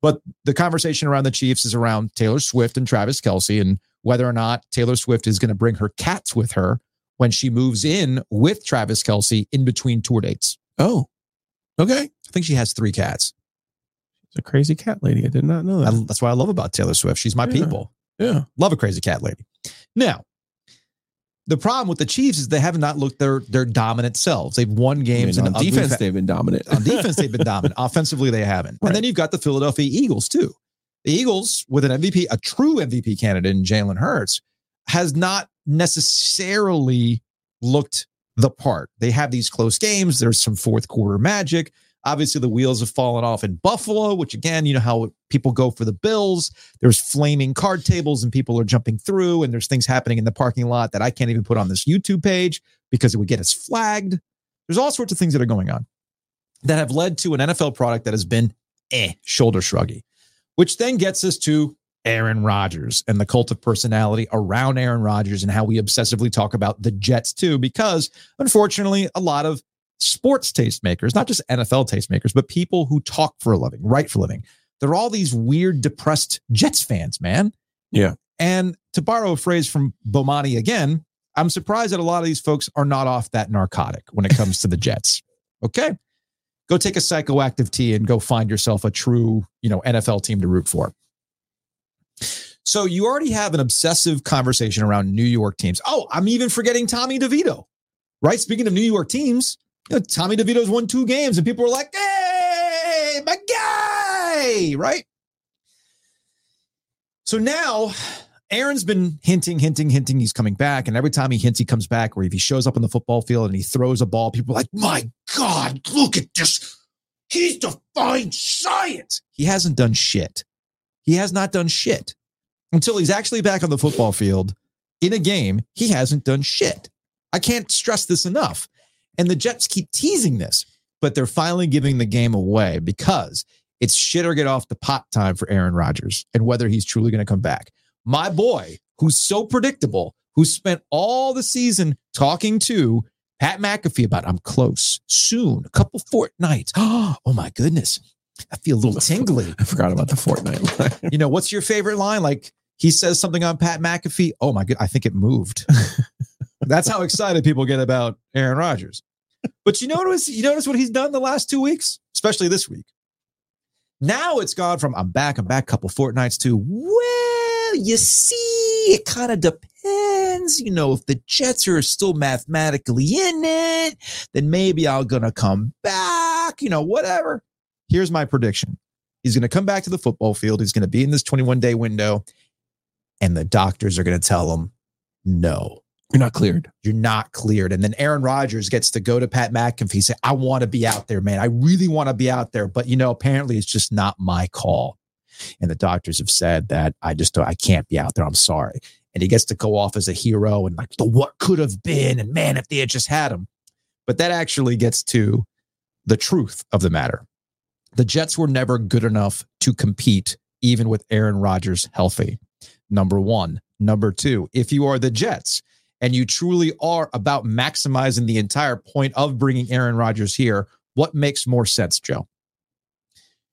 but the conversation around the Chiefs is around Taylor Swift and Travis Kelce and whether or not Taylor Swift is going to bring her cats with her when she moves in with Travis Kelce in between tour dates. Oh, okay. I think she has three cats. She's a crazy cat lady. I did not know that. I, that's what I love about Taylor Swift. She's my yeah. people. Yeah. Love a crazy cat lady. Now, the problem with the Chiefs is they have not looked their their dominant selves. They've won games. I mean, on and defense, fa- they've been dominant. On defense, they've been dominant. Offensively, they haven't. Right. And then you've got the Philadelphia Eagles, too. The Eagles, with an M V P, a true M V P candidate in Jalen Hurts, has not necessarily looked the part. They have these close games. There's some fourth quarter magic. Obviously, the wheels have fallen off in Buffalo, which, again, you know how people go for the Bills. There's flaming card tables and people are jumping through, and there's things happening in the parking lot that I can't even put on this YouTube page because it would get us flagged. There's all sorts of things that are going on that have led to an N F L product that has been eh, shoulder shruggy, which then gets us to Aaron Rodgers and the cult of personality around Aaron Rodgers and how we obsessively talk about the Jets, too, because, unfortunately, a lot of sports tastemakers, not just N F L tastemakers, but people who talk for a living, write for a living. They're all these weird, depressed Jets fans, man. Yeah. And to borrow a phrase from Bomani again, I'm surprised that a lot of these folks are not off that narcotic when it comes to the Jets. Okay. Go take a psychoactive tea and go find yourself a true, you know, N F L team to root for. So you already have an obsessive conversation around New York teams. Oh, I'm even forgetting Tommy DeVito, right? Speaking of New York teams, you know, Tommy DeVito's won two games and people were like, hey, my guy, right? So now Aaron's been hinting, hinting, hinting. He's coming back. And every time he hints, he comes back. Or if he shows up on the football field and he throws a ball, people are like, my God, look at this. He's defined science. He hasn't done shit. He has not done shit. Until he's actually back on the football field in a game, he hasn't done shit. I can't stress this enough. And the Jets keep teasing this, but they're finally giving the game away because it's shit or get off the pot time for Aaron Rodgers and whether he's truly going to come back. My boy, who's so predictable, who spent all the season talking to Pat McAfee about, I'm close, soon, a couple fortnights. Oh, my goodness. I feel a little tingly. I forgot about the Fortnite line. You know, what's your favorite line? Like, he says something on Pat McAfee. Oh, my God. I think it moved. That's how excited people get about Aaron Rodgers. But you notice, you notice what he's done the last two weeks, especially this week. Now it's gone from I'm back, I'm back, couple fortnights to, well, you see, it kind of depends. You know, if the Jets are still mathematically in it, then maybe I'm going to come back, you know, whatever. Here's my prediction. He's going to come back to the football field. He's going to be in this twenty-one day window. And the doctors are going to tell him, no, you're not cleared. You're not cleared. And then Aaron Rodgers gets to go to Pat McAfee and say, I want to be out there, man. I really want to be out there. But, you know, apparently it's just not my call. And the doctors have said that I just I can't be out there. I'm sorry. And he gets to go off as a hero and like the what could have been. And man, if they had just had him. But that actually gets to the truth of the matter. The Jets were never good enough to compete, even with Aaron Rodgers healthy. Number one. Number two, if you are the Jets and you truly are about maximizing the entire point of bringing Aaron Rodgers here, what makes more sense, Joe?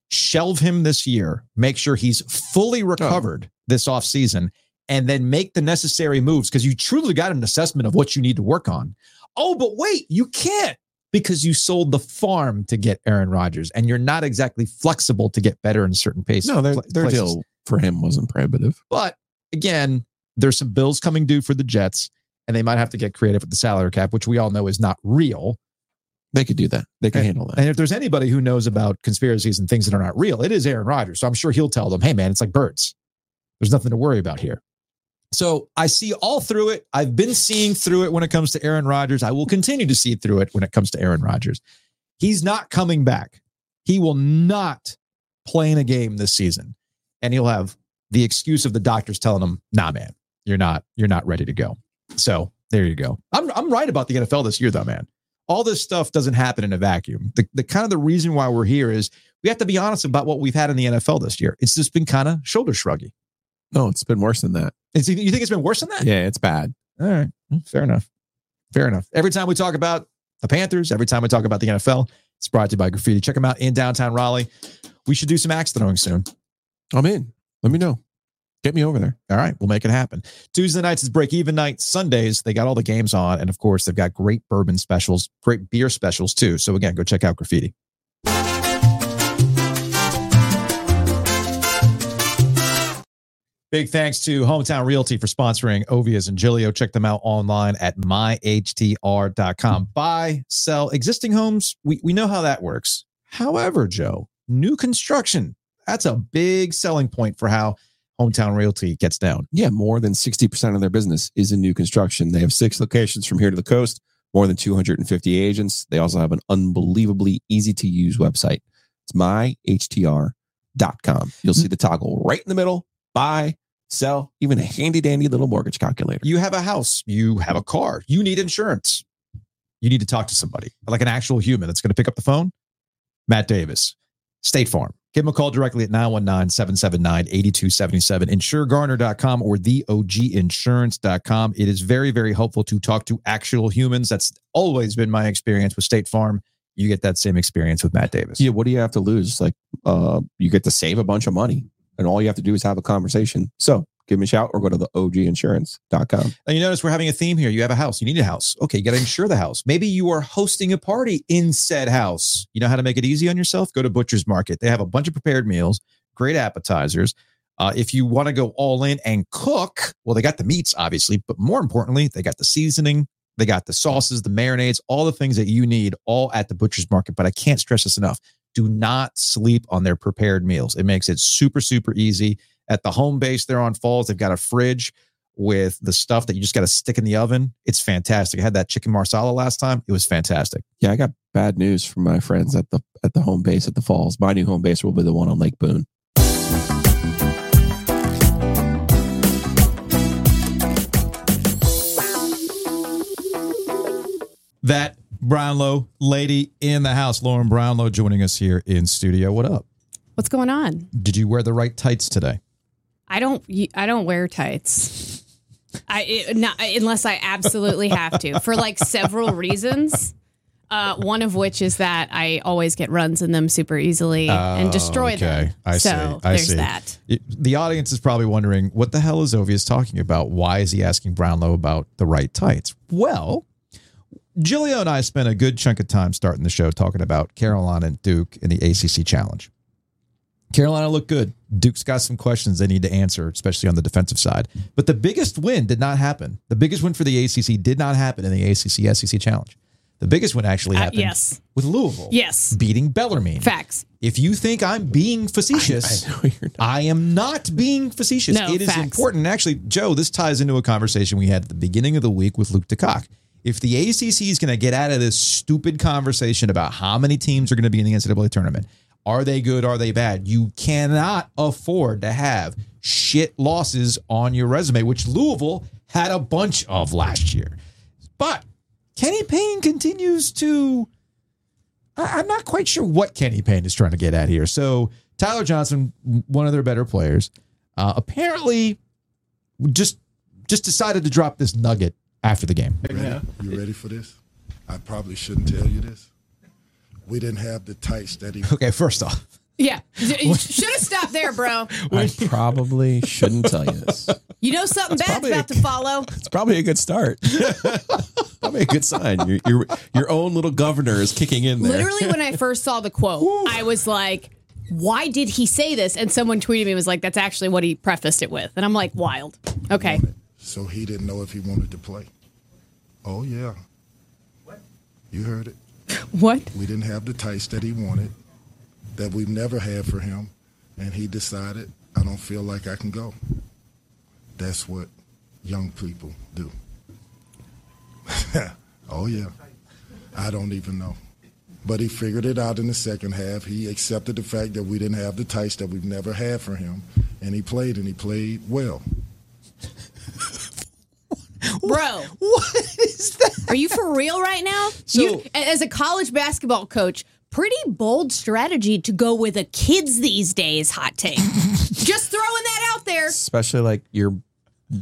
Shelve him this year, make sure he's fully recovered this offseason, and then make the necessary moves because you truly got an assessment of what you need to work on. Oh, but wait, you can't. Because you sold the farm to get Aaron Rodgers, and you're not exactly flexible to get better in certain paces. No, their, their deal for him wasn't prohibitive. But again, there's some bills coming due for the Jets, and they might have to get creative with the salary cap, which we all know is not real. They could do that. They could and, handle that. And if there's anybody who knows about conspiracies and things that are not real, it is Aaron Rodgers. So I'm sure he'll tell them, hey, man, it's like birds. There's nothing to worry about here. So I see all through it. I've been seeing through it when it comes to Aaron Rodgers. I will continue to see through it when it comes to Aaron Rodgers. He's not coming back. He will not play in a game this season. And he'll have the excuse of the doctors telling him, nah, man, you're not, you're not ready to go. So there you go. I'm I'm right about the N F L this year, though, man. All this stuff doesn't happen in a vacuum. The, the kind of the reason why we're here is we have to be honest about what we've had in the N F L this year. It's just been kind of shoulder shruggy. No, it's been worse than that. It's, you think it's been worse than that? Yeah, it's bad. All right. Fair enough. Fair enough. Every time we talk about the Panthers, every time we talk about the N F L, it's brought to you by Graffiti. Check them out in downtown Raleigh. We should do some axe throwing soon. I'm in. Let me know. Get me over there. All right. We'll make it happen. Tuesday nights is break even night. Sundays, they got all the games on. And of course, they've got great bourbon specials, great beer specials too. So again, go check out Graffiti. Big thanks to Hometown Realty for sponsoring Ovias and Gillio. Check them out online at my h t r dot com. Buy, sell existing homes. We we know how that works. However, Joe, new construction, that's a big selling point for how Hometown Realty gets down. Yeah, more than sixty percent of their business is in new construction. They have six locations from here to the coast, more than two hundred fifty agents. They also have an unbelievably easy-to-use website. It's my h t r dot com. You'll see the toggle right in the middle. Buy, sell, even a handy-dandy little mortgage calculator. You have a house. You have a car. You need insurance. You need to talk to somebody, like an actual human that's going to pick up the phone. Matt Davis, State Farm. Give him a call directly at nine one nine, seven seven nine, eight two seven seven, insure garner dot com or the og insurance dot com. It is very, very helpful to talk to actual humans. That's always been my experience with State Farm. You get that same experience with Matt Davis. Yeah, what do you have to lose? Like, uh, you get to save a bunch of money. And all you have to do is have a conversation. So give me a shout or go to the og insurance dot com. And you notice we're having a theme here. You have a house. You need a house. Okay, you got to insure the house. Maybe you are hosting a party in said house. You know how to make it easy on yourself? Go to Butcher's Market. They have a bunch of prepared meals, great appetizers. Uh, if you want to go all in and cook, well, they got the meats, obviously, but more importantly, they got the seasoning. They got the sauces, the marinades, all the things that you need, all at the butcher's market. But I can't stress this enough. Do not sleep on their prepared meals. It makes it super, super easy. At the home base they're on Falls, they've got a fridge with the stuff that you just got to stick in the oven. It's fantastic. I had that chicken marsala last time. It was fantastic. Yeah, I got bad news from my friends at the at the home base at the Falls. My new home base will be the one on Lake Boone. That Brownlow lady in the house, Lauren Brownlow, joining us here in studio. What up? What's going on? Did you wear the right tights today? I don't. I don't wear tights. I it, not, unless I absolutely have to, for like several reasons. Uh, one of which is that I always get runs in them super easily oh, and destroy okay. them. I so see. I there's see. that. The audience is probably wondering what the hell is Ovius talking about. Why is he asking Brownlow about the right tights? Well, Gillio and I spent a good chunk of time starting the show talking about Carolina and Duke in the A C C Challenge. Carolina looked good. Duke's got some questions they need to answer, especially on the defensive side. But the biggest win did not happen. The biggest win for the A C C did not happen in the A C C S E C Challenge. The biggest win actually happened uh, yes. with Louisville. Yes. Beating Bellarmine. Facts. If you think I'm being facetious, I, I, know you're not. I am not being facetious. No, it facts. is important. Actually, Joe, this ties into a conversation we had at the beginning of the week with Luke DeCock. If the A C C is going to get out of this stupid conversation about how many teams are going to be in the N C double A tournament, are they good? Are they bad? You cannot afford to have shit losses on your resume, which Louisville had a bunch of last year. But Kenny Payne continues to... I'm not quite sure what Kenny Payne is trying to get at here. So Tyler Johnson, one of their better players, uh, apparently just just decided to drop this nugget after the game. Ready? You ready for this? I probably shouldn't tell you this. We didn't have the tights that he... Okay, first off. Yeah. You should have stopped there, bro. I probably shouldn't tell you this. You know something it's bad's about a, to follow. It's probably a good start. Probably a good sign. Your, your, your own little governor is kicking in there. Literally, when I first saw the quote, Ooh. I was like, why did he say this? And someone tweeted me and was like, that's actually what he prefaced it with. And I'm like, wild. Okay. So he didn't know if he wanted to play. Oh, yeah. What? You heard it. What? We didn't have the tights that he wanted, that we've never had for him, and he decided, I don't feel like I can go. That's what young people do. Oh, yeah. I don't even know. But he figured it out in the second half. He accepted the fact that we didn't have the tights that we've never had for him, and he played, and he played well. Bro, what is that? Are you for real right now? So, you, as a college basketball coach, pretty bold strategy to go with a kids these days hot take. Just throwing that out there. Especially like your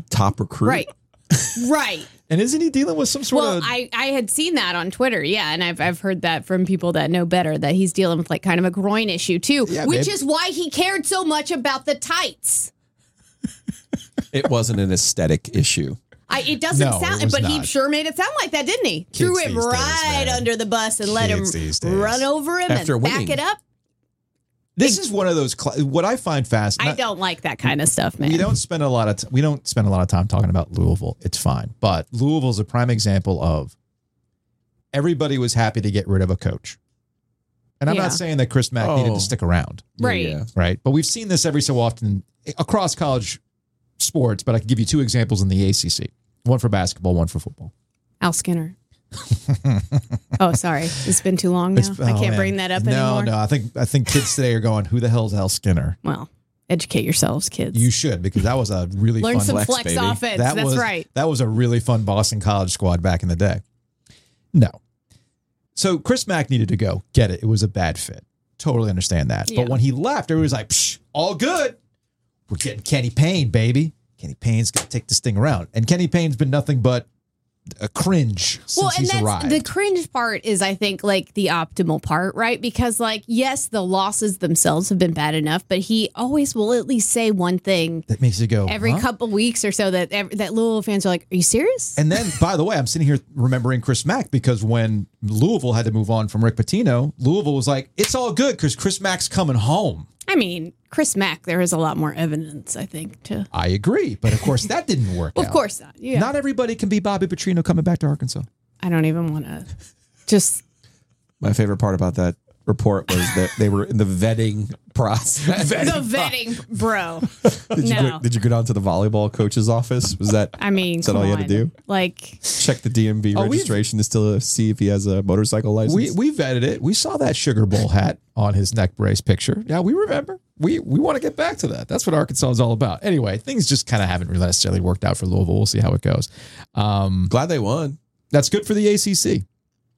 top recruit. Right. Right. And isn't he dealing with some sort well, of... Well, I, I had seen that on Twitter, yeah, and I've I've heard that from people that know better, that he's dealing with like kind of a groin issue too, yeah, which babe. is why he cared so much about the tights. It wasn't an aesthetic issue. I, it doesn't no, sound, it but not. He sure made it sound like that, didn't he? Kids Threw him right days, under the bus and Kids let him run over him After and winning. back it up. This it, is one of those. Cl- what I find fascinating. I don't like that kind of stuff, man. We don't spend a lot of t- we don't spend a lot of time talking about Louisville. It's fine, but Louisville's a prime example of everybody was happy to get rid of a coach, and I'm yeah. not saying that Chris Mack oh. needed to stick around, right? Yeah. Right, but we've seen this every so often across college sports. But I can give you two examples in the A C C. One for basketball, one for football. Al Skinner. Oh, sorry. It's been too long now. It's, oh, I can't man. bring that up no, anymore. No, no. I think I think kids today are going, who the hell's Al Skinner? Well, educate yourselves, kids. You should, because that was a really Learn fun some flex, flex baby. offense. That That's was, right. That was a really fun Boston College squad back in the day. No. So Chris Mack needed to go. Get it. It was a bad fit. Totally understand that. Yeah. But when he left, everybody was like, psh, all good. We're getting Kenny Payne, baby. Kenny Payne's going to take this thing around. And Kenny Payne's been nothing but a cringe since well, and he's that's, arrived. The cringe part is, I think, like the optimal part, right? Because, like, yes, the losses themselves have been bad enough, but he always will at least say one thing that makes you go every huh? couple weeks or so that that Louisville fans are like, are you serious? And then, by the way, I'm sitting here remembering Chris Mack, because when Louisville had to move on from Rick Pitino, Louisville was like, it's all good because Chris Mack's coming home. I mean, Chris Mack, there is a lot more evidence, I think, to. I agree. But, of course, that didn't work well, out. Of course not. Yeah. Not everybody can be Bobby Petrino coming back to Arkansas. I don't even want to just. My favorite part about that report was that they were in the vetting process. vetting the vetting, bro. did, no. you go, did you go down to the volleyball coach's office? Was that, I mean, is that all you had to do? Like, check the D M V oh, registration to still see if he has a motorcycle license. We we vetted it. We saw that Sugar Bowl hat on his neck brace picture. Yeah, we remember. We we want to get back to that. That's what Arkansas is all about. Anyway, things just kind of haven't really necessarily worked out for Louisville. We'll see how it goes. Um, Glad they won. That's good for the A C C.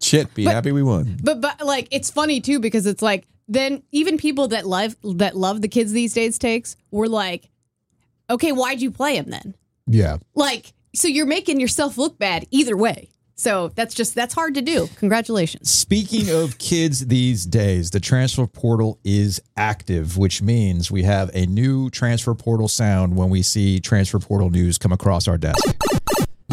Shit, be but, happy we won. But but like it's funny too because it's like then even people that love that love the kids these days takes were like, okay, why'd you play him then? Yeah, like so you're making yourself look bad either way. So that's just that's hard to do. Congratulations. Speaking of kids these days, the transfer portal is active, which means we have a new transfer portal sound when we see transfer portal news come across our desk.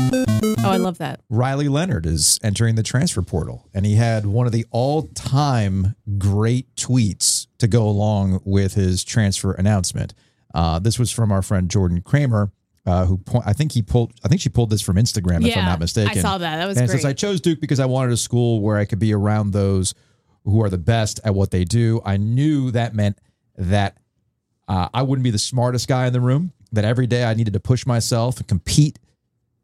Oh, I love that. Riley Leonard is entering the transfer portal, and he had one of the all-time great tweets to go along with his transfer announcement. Uh, this was from our friend Jordan Kramer, uh, who po- I think he pulled. I think she pulled this from Instagram, yeah, if I'm not mistaken. I saw that. That was and great. And says, I chose Duke because I wanted a school where I could be around those who are the best at what they do. I knew that meant that uh, I wouldn't be the smartest guy in the room, that every day I needed to push myself and compete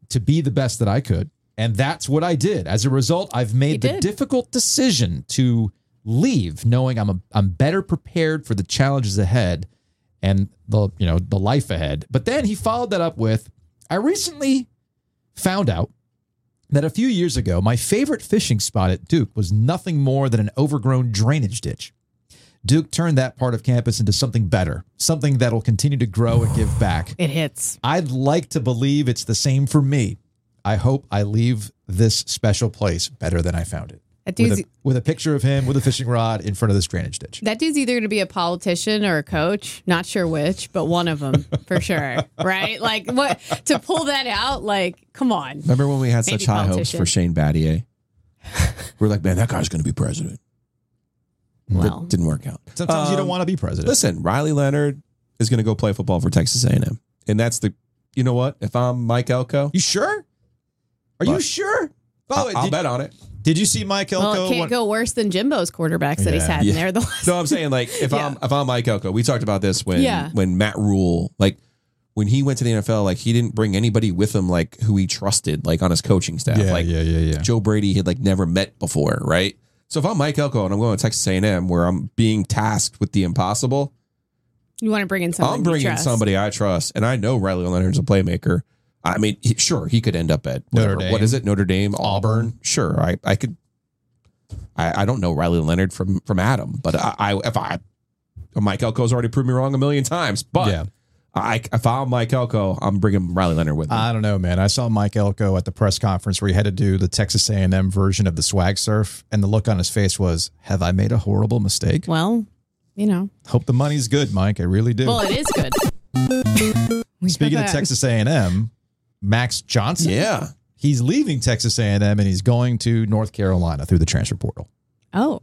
to be the best that I could. And that's what I did. As a result, I've made the difficult decision to leave, knowing I'm a, I'm better prepared for the challenges ahead and the, you know, the life ahead. But then he followed that up with, I recently found out that a few years ago, my favorite fishing spot at Duke was nothing more than an overgrown drainage ditch. Duke turned that part of campus into something better, something that'll continue to grow and give back. It hits. I'd like to believe it's the same for me. I hope I leave this special place better than I found it. That dude's, with, a, with a picture of him with a fishing rod in front of this drainage ditch. That dude's either going to be a politician or a coach. Not sure which, but one of them for sure. Right? Like what to pull that out? Like, come on. Remember when we had Maybe such high hopes for Shane Battier? We're like, man, that guy's going to be president. Well, that didn't work out. Sometimes um, you don't want to be president. Listen, Riley Leonard is going to go play football for Texas A and M. And that's the, you know what? If I'm Mike Elko. You sure? Are but, you sure? Oh, I'll, I'll bet on it. Did you see Mike Elko? Well, it can't one, go worse than Jimbo's quarterbacks that yeah, he's had yeah. in there. The last no, I'm saying like if yeah. I'm if I'm Mike Elko, we talked about this when, yeah. when Matt Rule, like when he went to the N F L, like he didn't bring anybody with him, like who he trusted, like on his coaching staff. Yeah, like yeah, yeah, yeah. Joe Brady had like never met before, right? So if I'm Mike Elko and I'm going to Texas A and M where I'm being tasked with the impossible, you want to bring in somebody I'm bringing in somebody I trust, and I know Riley Leonard's a playmaker. I mean, he, sure, he could end up at whatever, what is it, Notre Dame, Auburn? Sure, I I could. I, I don't know Riley Leonard from from Adam, but I, I if I Mike Elko's already proved me wrong a million times, but. Yeah. I, if I'm Mike Elko, I'm bringing Riley Leonard with me. I don't know, man. I saw Mike Elko at the press conference where he had to do the Texas A and M version of the swag surf, and the look on his face was, have I made a horrible mistake? Well, you know. Hope the money's good, Mike. I really do. Well, it is good. Speaking of Texas A and M, Max Johnson. Yeah. He's leaving Texas A and M, and he's going to North Carolina through the transfer portal. Oh,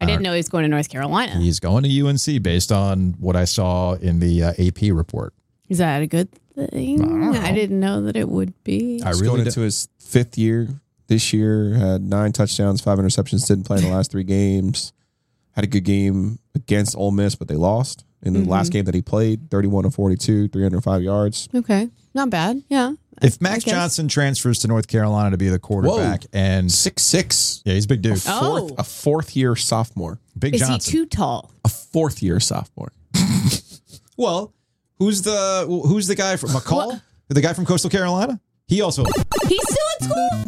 I didn't know he was going to North Carolina. He's going to U N C based on what I saw in the uh, A P report. Is that a good thing? I, I didn't know that it would be. I really going into his fifth year this year, had nine touchdowns, five interceptions, didn't play in the last three games. Had a good game against Ole Miss, but they lost. In the mm-hmm. last game that he played, thirty-one of forty-two, three hundred five yards. Okay, not bad, yeah. If Max Johnson transfers to North Carolina to be the quarterback Whoa. and six six, yeah, he's a big dude. A fourth, oh. a fourth year sophomore. Big Is Johnson. He too tall? A fourth year sophomore. Well, who's the who's the guy from McCall? What? The guy from Coastal Carolina? He also He's still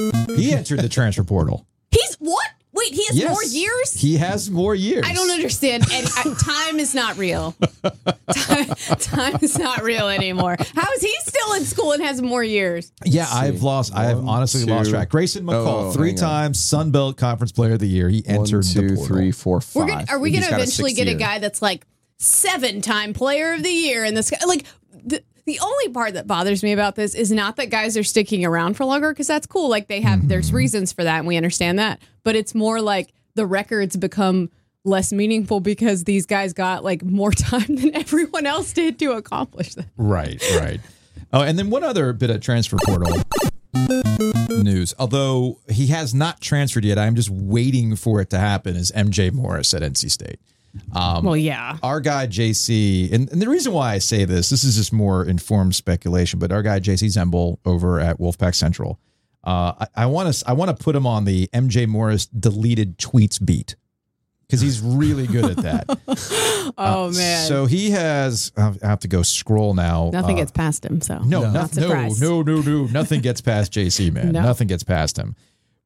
in school. He entered the transfer portal. He's what? Wait, he has yes, more years? He has more years. I don't understand. And uh, time is not real. Time, time is not real anymore. How is he still in school and has more years? Yeah, I've lost. One, I have honestly two. lost track. Grayson McCall, oh, three-time Sun Belt Conference Player of the Year. He entered One, two, the portal. Three, four, five. We're gonna, are we going to eventually get year. a guy that's like seven-time Player of the Year in this? Like the, the only part that bothers me about this is not that guys are sticking around for longer because that's cool. Like they have, mm-hmm. there's reasons for that, and we understand that. But it's more like the records become less meaningful because these guys got like more time than everyone else did to accomplish that. Right, right. Oh, and then one other bit of transfer portal news, although he has not transferred yet, I'm just waiting for it to happen, is M J Morris at N C State. Um, well, yeah. Our guy, J C, and, and the reason why I say this, this is just more informed speculation, but our guy, J C Zemble over at Wolfpack Central, uh, I want to I want to put him on the M J Morris deleted tweets beat, because he's really good at that. oh, uh, man. So he has, I have to go scroll now. Nothing uh, gets past him. So no, no, not no, no, no, no, nothing gets past J C, man. No. Nothing gets past him.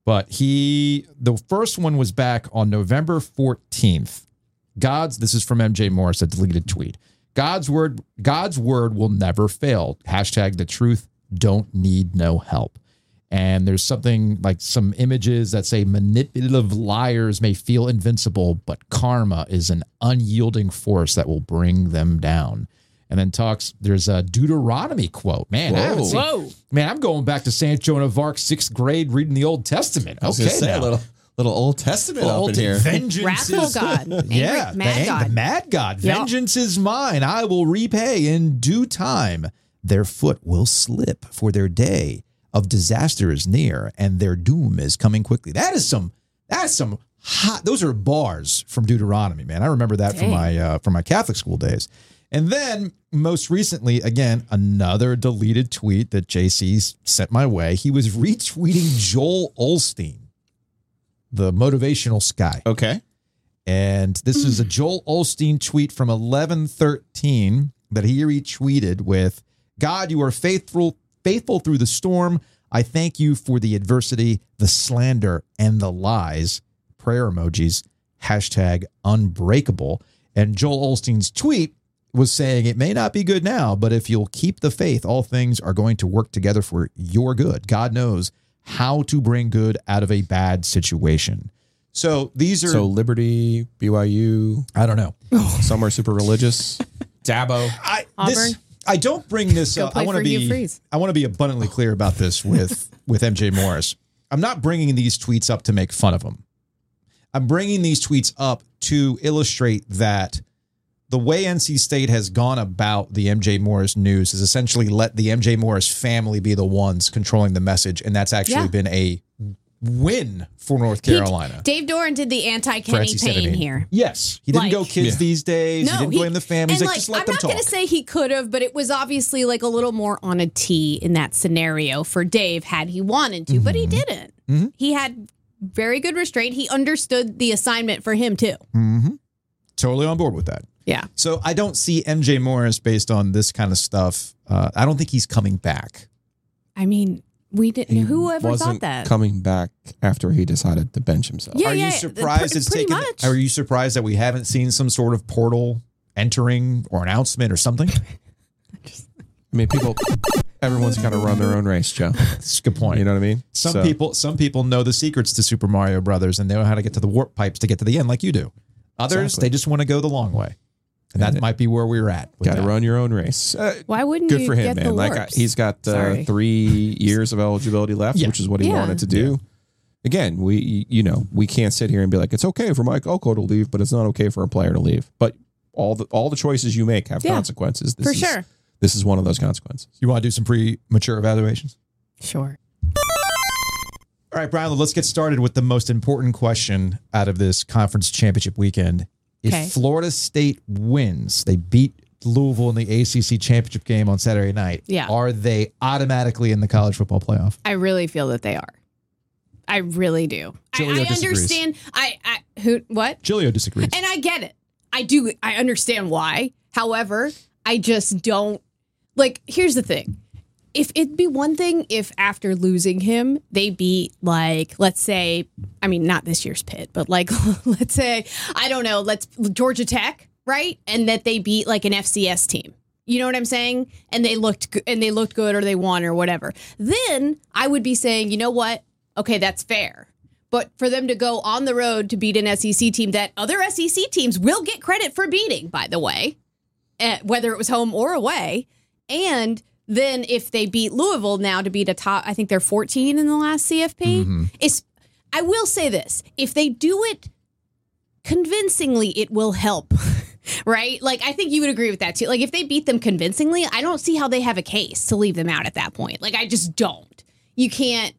But he, the first one was back on November fourteenth. God's, this is from M J Morris, a deleted tweet. God's word, God's word will never fail. Hashtag the truth don't need no help. And there's something like some images that say manipulative liars may feel invincible, but karma is an unyielding force that will bring them down. And then talks, there's a Deuteronomy quote. Man, whoa. I haven't seen, whoa. Man, I'm going back to Saint Joan of Arc, sixth grade, reading the Old Testament. Okay, say a little, little Old Testament little up Old in here. Vengeance is God. yeah, mad the, God. The mad God. Yep. Vengeance is mine. I will repay in due time. Their foot will slip, for their day of disaster is near, and their doom is coming quickly. That is some. That's some hot. Those are bars from Deuteronomy, man. I remember that Dang. from my uh, from my Catholic school days. And then most recently, again, another deleted tweet that J C sent my way. He was retweeting Joel Olstein, the motivational guy. Okay. And this is a Joel Olstein tweet from eleven thirteen that he retweeted with, God, you are faithful, faithful through the storm. I thank you for the adversity, the slander, and the lies. Prayer emojis, hashtag unbreakable. And Joel Olstein's tweet was saying, it may not be good now, but if you'll keep the faith, all things are going to work together for your good. God knows how to bring good out of a bad situation. So these are... So Liberty, B Y U... I don't know. Some are super religious. Dabo. I, Auburn. This, I don't bring this up. I want to be I want to be abundantly clear about this with, with M J Morris. I'm not bringing these tweets up to make fun of him. I'm bringing these tweets up to illustrate that the way N C State has gone about the M J Morris news is essentially let the M J Morris family be the ones controlling the message, and that's actually yeah. been a win for North Carolina. He, Dave Doran did the anti-Kenny Payne here. Yes. He didn't like, go kids yeah. these days. No, he didn't he, blame the families. Like, like, just let I'm them not going to say he could have, but it was obviously like a little more on a tee in that scenario for Dave had he wanted to, mm-hmm. but he didn't. Mm-hmm. He had very good restraint. He understood the assignment for him, too. Mm-hmm. Totally on board with that. Yeah. So I don't see M J Morris based on this kind of stuff. Uh, I don't think he's coming back. I mean, we didn't. Whoever thought that coming back after he decided to bench himself. Yeah, are yeah, you surprised it's taken? Are you surprised that we haven't seen some sort of portal entering or announcement or something? I mean, people. Everyone's got to run their own race, Joe. That's a good point. You know what I mean? Some so. people, some people know the secrets to Super Mario Brothers, and they know how to get to the warp pipes to get to the end, like you do. Others, exactly. They just want to go the long way. And that and might be where we're at. Got to run your own race. Uh, Why wouldn't good you? Good for him, get man. The like I, he's got uh, three years of eligibility left, yeah. which is what he yeah. wanted to do. Yeah. Again, we you know we can't sit here and be like it's okay for Mike Oko to leave, but it's not okay for a player to leave. But all the all the choices you make have yeah. consequences. This for is, sure, this is one of those consequences. You want to do some premature evaluations? Sure. All right, Brian. Let's get started with the most important question out of this conference championship weekend. If okay. Florida State wins, they beat Louisville in the A C C championship game on Saturday night. Yeah. Are they automatically in the college football playoff? I really feel that they are. I really do. Giulio I, I understand. I, I who what? Giulio disagrees. And I get it. I do. I understand why. However, I just don't like. Here's the thing. If it'd be one thing if after losing him, they beat, like, let's say, I mean, not this year's Pitt, but, like, let's say, I don't know, let's Georgia Tech, right? And that they beat, like, an F C S team. You know what I'm saying? And they looked and they looked good or they won or whatever. Then I would be saying, you know what? Okay, that's fair. But for them to go on the road to beat an S E C team that other S E C teams will get credit for beating, by the way, whether it was home or away, and... Then if they beat Louisville now to beat a top, I think they're fourteen in the last C F P. Mm-hmm. It's, I will say this. If they do it convincingly it will help, right? Like, I think you would agree with that, too. Like, if they beat them convincingly, I don't see how they have a case to leave them out at that point. Like, I just don't. You can't,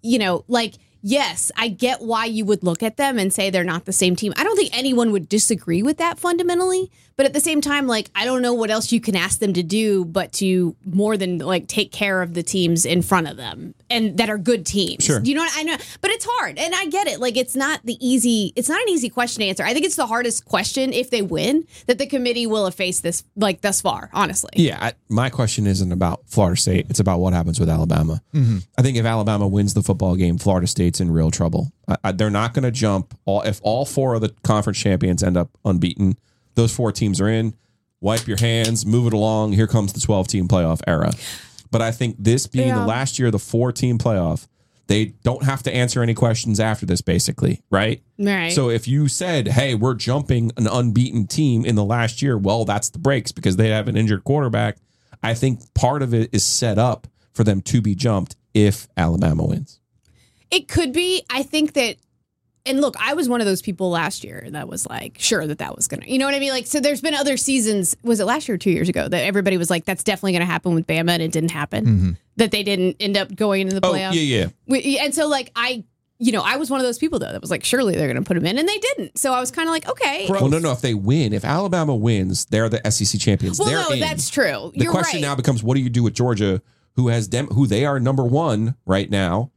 you know, like, yes, I get why you would look at them and say they're not the same team. I don't think anyone would disagree with that fundamentally. But at the same time, like, I don't know what else you can ask them to do but to more than, like, take care of the teams in front of them and that are good teams. Sure. You know what I know? But it's hard. And I get it. Like, it's not the easy, it's not an easy question to answer. I think it's the hardest question, if they win, that the committee will have faced this, like, thus far, honestly. Yeah. I, my question isn't about Florida State. It's about what happens with Alabama. Mm-hmm. I think if Alabama wins the football game, Florida State in real trouble. I, I, they're not going to jump. All, if all four of the conference champions end up unbeaten, those four teams are in. Wipe your hands, move it along. Here comes the twelve-team playoff era. But I think this being yeah. the last year of the four-team playoff, they don't have to answer any questions after this, basically, right? Right. So if you said, hey, we're jumping an unbeaten team in the last year, well, that's the breaks because they have an injured quarterback. I think part of it is set up for them to be jumped if Alabama wins. It could be. I think that, and look, I was one of those people last year that was like, sure that that was going to, you know what I mean? Like, so there's been other seasons, was it last year or two years ago, that everybody was like, that's definitely going to happen with Bama, and it didn't happen, mm-hmm. that they didn't end up going into the playoffs. Oh, yeah, yeah. And so, like, I, you know, I was one of those people, though, that was like, surely they're going to put them in, and they didn't. So I was kind of like, okay. Well, no, no, if they win, if Alabama wins, they're the S E C champions. Well, they're no, in. That's true. The You're question right. now becomes, what do you do with Georgia, who has dem- who they are number one right now?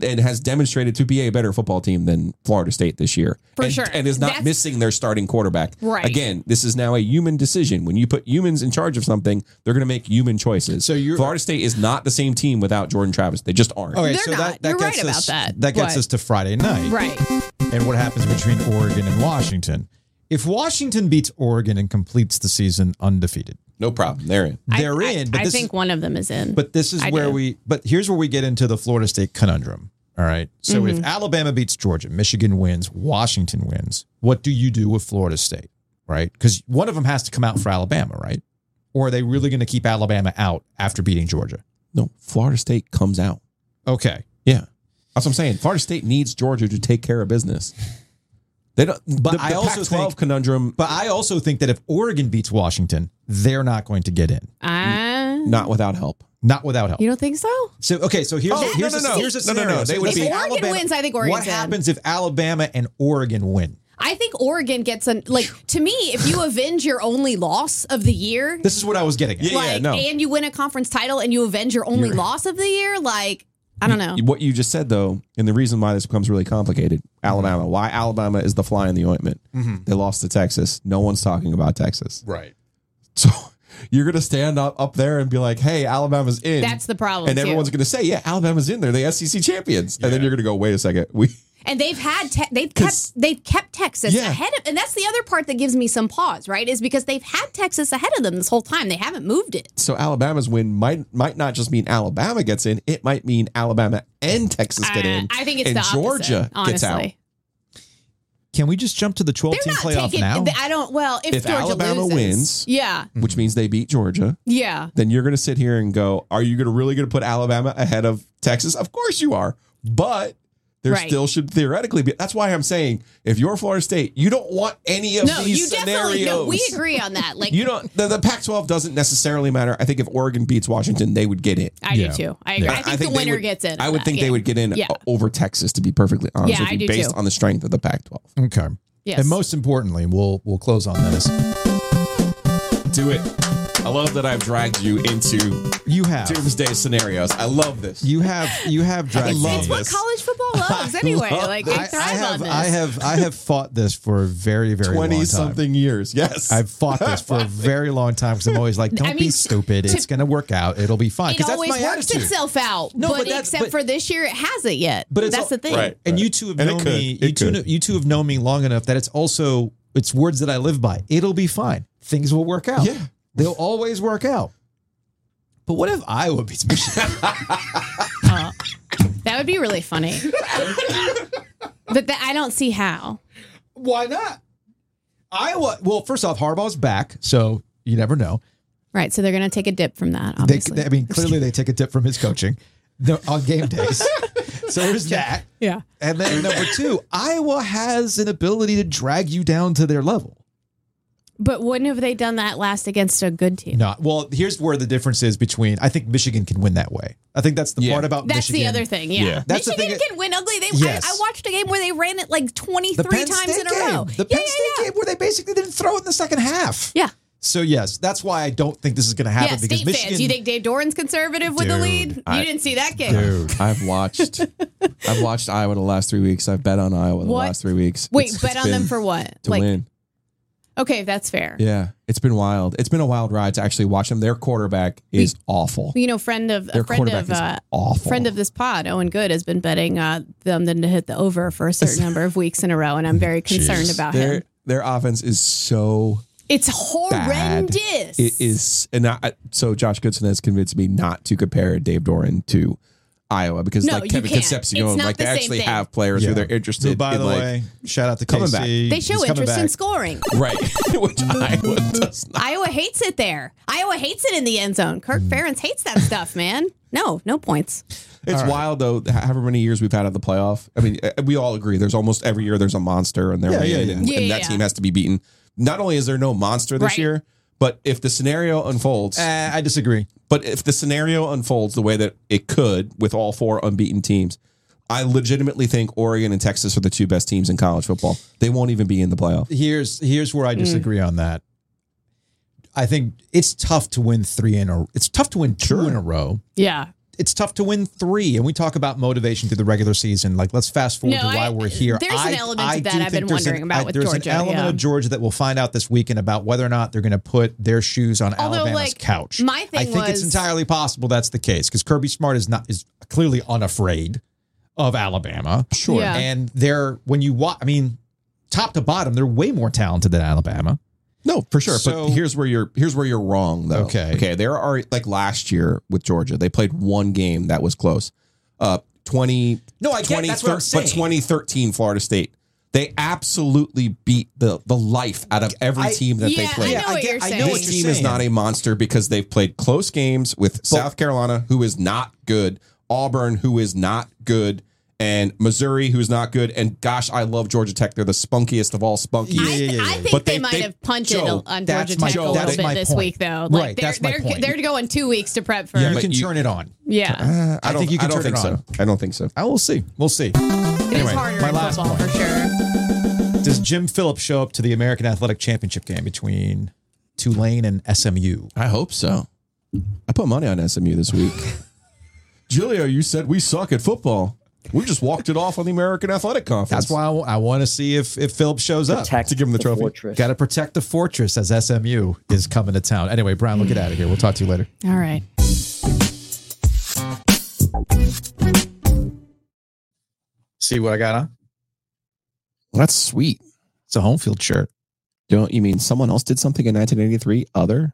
And has demonstrated to be a better football team than Florida State this year. For and, sure. And is not That's, missing their starting quarterback. Right. Again, this is now a human decision. When you put humans in charge of something, they're going to make human choices. So you're, Florida State is not the same team without Jordan Travis. They just aren't. All right, they're so not. That, that you're gets right us, about that. That gets but, us to Friday night. Right. And what happens between Oregon and Washington. If Washington beats Oregon and completes the season undefeated. No problem. They're in. I, They're in. I, but I think is, one of them is in. But this is I where do. we, but here's where we get into the Florida State conundrum. All right. So mm-hmm. if Alabama beats Georgia, Michigan wins, Washington wins, what do you do with Florida State? Right? Because one of them has to come out for Alabama, right? Or are they really going to keep Alabama out after beating Georgia? No, Florida State comes out. Okay. Yeah. That's what I'm saying. Florida State needs Georgia to take care of business. They don't, but the, I the also Pac twelve think, conundrum. But I also think that if Oregon beats Washington, they're not going to get in. Uh, not without help. Not without help. You don't think so? So okay. So here's oh, here's no, no, a, no. here's a scenario. No, no, no. They would if be Oregon Alabama, wins, I think Oregon. What in. happens if Alabama and Oregon win? I think Oregon gets an like to me. If you avenge your only loss of the year, this is what I was getting at. Yeah, like, yeah no. And you win a conference title, and you avenge your only You're, loss of the year, like. I don't know. What you just said, though, and the reason why this becomes really complicated, Alabama. Why Alabama is the fly in the ointment. Mm-hmm. They lost to Texas. No one's talking about Texas. Right. So you're going to stand up, up there and be like, hey, Alabama's in. That's the problem. And everyone's going to say, yeah, Alabama's in. They're the S E C champions. Yeah. And then you're going to go, wait a second. We... And they've had te- they've kept they've kept Texas yeah. ahead of, and that's the other part that gives me some pause, right? Is because they've had Texas ahead of them this whole time. They haven't moved it. So Alabama's win might might not just mean Alabama gets in; it might mean Alabama and Texas get uh, in. I think it's and the opposite, Georgia honestly. gets out. Can we just jump to the twelve-team playoff taking, now? I don't. Well, if, if Georgia Alabama loses, wins, yeah, which means they beat Georgia, yeah, then you're going to sit here and go, "Are you going to really going to put Alabama ahead of Texas? Of course you are, but." There right. still should theoretically be. That's why I'm saying, if you're Florida State, you don't want any of no, these you scenarios. No, we agree on that. Like you don't. The, the Pac twelve doesn't necessarily matter. I think if Oregon beats Washington, they would get in. I yeah. do too. I agree. Yeah. I, think I think the winner would, gets in. I would think game. they would get in yeah. over Texas. To be perfectly honest, yeah, with you, based too. on the strength of the Pac twelve. Okay. Yes. And most importantly, we'll we'll close on this. Do it. I love that I've dragged you into you have doomsday scenarios. I love this. You have you have dragged. It's, it's what college football loves anyway. Love like I, I have on this. I have I have fought this for a very very twenty long time. something years. Yes, I've fought this for a very long time because I'm always like, don't I mean, be stupid. To, it's going to work out. It'll be fine. It always that's my works attitude. itself out. No, but, but except but, for this year, it hasn't yet. But it's that's all, the thing. Right, and right. you two have and known me. You two, you two have known me long enough that it's also it's words that I live by. It'll be fine. Things will work out. Yeah. They'll always work out. But what if Iowa beats Michigan? uh, that would be really funny. But that, I don't see how. Why not? Iowa. Well, first off, Harbaugh's back, so you never know. Right. So they're going to take a dip from that, obviously. They, I mean, clearly they take a dip from his coaching on game days. So there's that. Yeah. And then number two, Iowa has an ability to drag you down to their level. But wouldn't have they done that last against a good team? No. Well, here's where the difference is between, I think Michigan can win that way. I think that's the yeah. part about that's Michigan. That's the other thing, yeah. yeah. That's Michigan the thing. can win ugly. They, yes. I, I watched a game where they ran it like twenty-three times in a game. row. The Penn yeah, State yeah, yeah. game where they basically didn't throw it in the second half. Yeah. So, yes, that's why I don't think this is going to happen. Yeah, because State Michigan, fans, you think Dave Doran's conservative dude, with the lead? I, you didn't see that game. Dude, I've watched I've watched Iowa the last three weeks. I've bet on Iowa what? the last three weeks. Wait, it's, bet it's on them for what? To like, win. Okay, that's fair. Yeah, it's been wild. It's been a wild ride to actually watch them. Their quarterback is we, awful. You know, friend of Their a friend quarterback of uh, is awful. Friend of this pod, Owen Good, has been betting uh, them to hit the over for a certain number of weeks in a row, and I'm very concerned Jeez. about their, him. Their offense is so it's horrendous. Bad. It is, and I, so Josh Goodson has convinced me not to compare Dave Doran to Iowa because no, like Kevin Concepcion, like the they actually thing. have players yeah. who they're interested. Who, by in, the like, way, shout out to coming K C. back. They show He's interest in scoring, right? Which Iowa does not. Iowa hates it there. Iowa hates it in the end zone. Kirk Ferentz hates that stuff, man. No, no points. It's right. wild though. However many years we've had at the playoff, I mean, we all agree. There's almost every year there's a monster, and they're yeah, yeah, yeah. and, yeah, and yeah, that yeah. team has to be beaten. Not only is there no monster this right. year, but if the scenario unfolds, uh, I disagree. But if the scenario unfolds the way that it could with all four unbeaten teams, I legitimately think Oregon and Texas are the two best teams in college football. They won't even be in the playoff. Here's here's where I disagree mm. on that. I think it's tough to win three in a. It's tough to win two sure. in a row. Yeah. It's tough to win three, and we talk about motivation through the regular season. Like, let's fast forward no, to why I, we're here. There's I, an element I, of that I've been wondering an, about I, with there's Georgia. There's an element yeah. of Georgia that we'll find out this weekend about whether or not they're going to put their shoes on Although, Alabama's like, couch. My thing I think was, it's entirely possible that's the case because Kirby Smart is not is clearly unafraid of Alabama. Sure, yeah. and they're when you watch, I mean, top to bottom, they're way more talented than Alabama. No, for sure. So, but here's where you're here's where you're wrong though. Okay. Okay. There are like last year with Georgia, they played one game that was close. Uh twenty No, I get that's what I'm saying. But twenty thirteen Florida State. They absolutely beat the the life out of every I, team that yeah, they played. I know what you're saying. I know this team is not a monster because they've played close games with but, South Carolina, who is not good, Auburn, who is not good. And Missouri, who's not good. And gosh, I love Georgia Tech. They're the spunkiest of all spunky. I, th- I think but they, they might they, have punted Joe, on Georgia Tech Joe, a little bit this point. week, though. Like right, they're, that's my they're, point. They're going two weeks to prep for. Yeah, you can you, turn it on. Yeah, uh, I, I think you can I don't turn think it on. So. I don't think so. I will see. We'll see. It anyway, is harder my in last football point. for sure. Does Jim Phillips show up to the American Athletic Championship game between Tulane and S M U? I hope so. I put money on S M U this week. Julio, you said we suck at football. We just walked it off on the American Athletic Conference. That's why I, I want to see if, if Phillips shows protect up to give him the, the trophy. Got to protect the fortress as S M U is coming to town. Anyway, Brian, we'll get out of here. We'll talk to you later. All right. See what I got on? Well, that's sweet. It's a home field shirt. Don't you mean someone else did something in nineteen eighty-three? Other?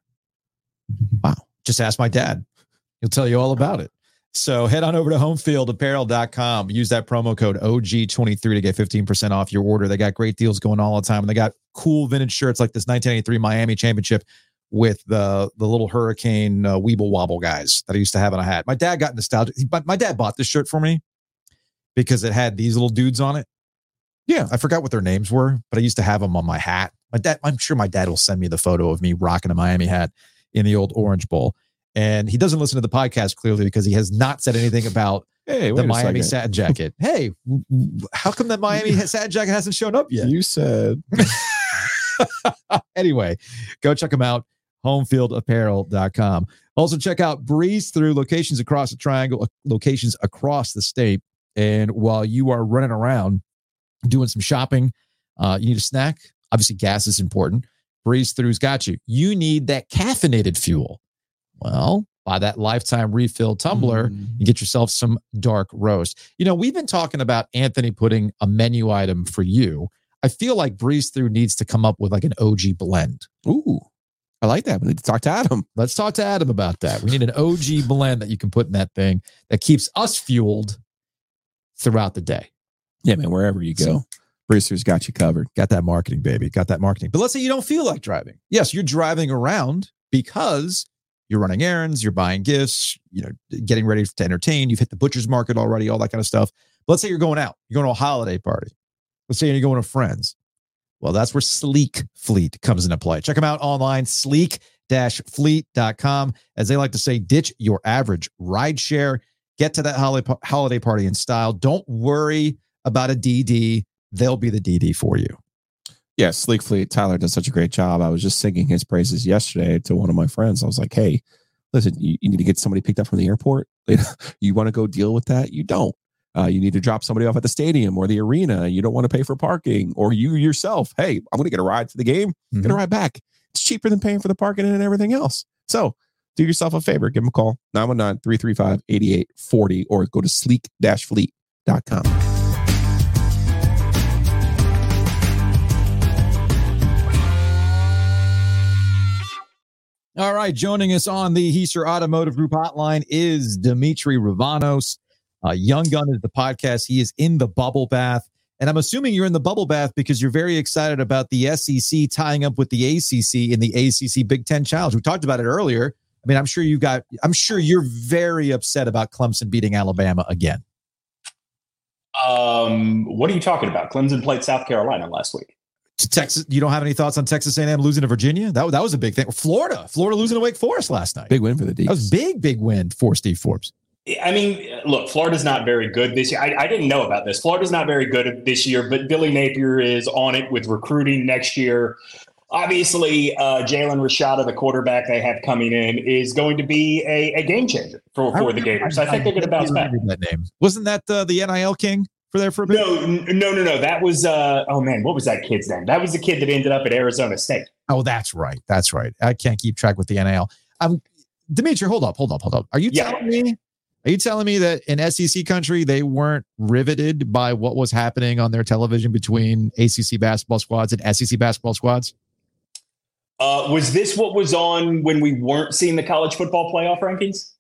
Wow. Just ask my dad. He'll tell you all about it. So head on over to home field apparel dot com. Use that promo code O G twenty-three to get fifteen percent off your order. They got great deals going all the time. And they got cool vintage shirts like this nineteen eighty-three Miami Championship with the, the little Hurricane uh, Weeble Wobble guys that I used to have in a hat. My dad got nostalgic. But my dad bought this shirt for me because it had these little dudes on it. Yeah, I forgot what their names were, but I used to have them on my hat. My dad, I'm sure my dad will send me the photo of me rocking a Miami hat in the old Orange Bowl. And he doesn't listen to the podcast clearly because he has not said anything about hey, the Miami Satin Jacket. Hey, how come that Miami Satin Jacket hasn't shown up yet? You said. Anyway, go check them out. home field apparel dot com. Also check out Breeze Through locations across the triangle, locations across the state. And while you are running around doing some shopping, uh, you need a snack. Obviously, gas is important. Breeze Through's got you. You need that caffeinated fuel. Well, buy that lifetime refill tumbler mm. and get yourself some dark roast. You know, we've been talking about Anthony putting a menu item for you. I feel like Breeze Through needs to come up with like an O G blend. Ooh, I like that. We need to talk to Adam. Let's talk to Adam about that. We need an O G blend that you can put in that thing that keeps us fueled throughout the day. Yeah, man, wherever you go. So, Breeze Through's got you covered. Got that marketing, baby. Got that marketing. But let's say you don't feel like driving. Yes, you're driving around because you're running errands, you're buying gifts, you know, getting ready to entertain. You've hit the butcher's market already, all that kind of stuff. Let's say you're going out. You're going to a holiday party. Let's say you're going to friends. Well, that's where Sleek Fleet comes into play. Check them out online, sleek dash fleet dot com. As they like to say, ditch your average rideshare. Get to that holiday party in style. Don't worry about a D D. They'll be the D D for you. Yeah, Sleek Fleet. Tyler does such a great job. I was just singing his praises yesterday to one of my friends. I was like, hey, listen, you, you need to get somebody picked up from the airport. You want to go deal with that? You don't. Uh, you need to drop somebody off at the stadium or the arena. You don't want to pay for parking, or you yourself. Hey, I'm going to get a ride to the game, mm-hmm. get a ride back. It's cheaper than paying for the parking and everything else. So do yourself a favor. Give them a call, nine one nine, three three five, eight eight four zero, or go to sleek dash fleet dot com. All right, joining us on the Heiser Automotive Group hotline is Dimitri Ravanos. Uh, Young Gun is the podcast. He is in the bubble bath. And I'm assuming you're in the bubble bath because you're very excited about the S E C tying up with the A C C in the A C C Big Ten Challenge. We talked about it earlier. I mean, I'm sure you got, I'm sure you're very upset about Clemson beating Alabama again. Um, what are you talking about? Clemson played South Carolina last week. To Texas, you don't have any thoughts on Texas A and M losing to Virginia? That, that was a big thing. Florida, Florida losing to Wake Forest last night. Big win for the Deeks. That was big, big win for Steve Forbes. I mean, look, Florida's not very good this year. I, I didn't know about this. Florida's not very good this year, but Billy Napier is on it with recruiting next year. Obviously, uh, Jalen Rashada, the quarterback they have coming in, is going to be a, a game changer for, for the Gators. I, I think they're going to bounce back. That name. Wasn't that uh, the N I L King? For there for a bit? No, no, no, no. That was, uh, oh man, what was that kid's name? That was the kid that ended up at Arizona State. Oh, that's right. That's right. I can't keep track with the N I L. Um, Dimitri, hold up, hold up, hold up. Are you yeah. telling me, are you telling me that in S E C country, they weren't riveted by what was happening on their television between A C C basketball squads and S E C basketball squads? Uh, was this what was on when we weren't seeing the college football playoff rankings?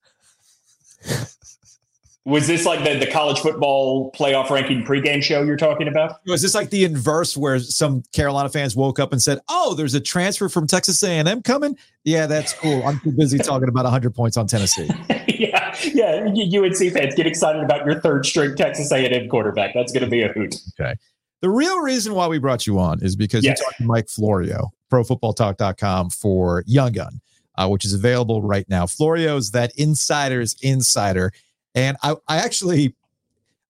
Was this like the, the college football playoff ranking pregame show you're talking about? Was this like the inverse where some Carolina fans woke up and said, oh, there's a transfer from Texas A and M coming? Yeah, that's cool. I'm too busy talking about one hundred points on Tennessee. yeah, yeah. U N C fans, get excited about your third string Texas A and M quarterback. That's going to be a hoot. Okay. The real reason why we brought you on is because yes. you talked to Mike Florio, pro football talk dot com, for Young Gun, uh, which is available right now. Florio's that insider's insider. And I, I actually,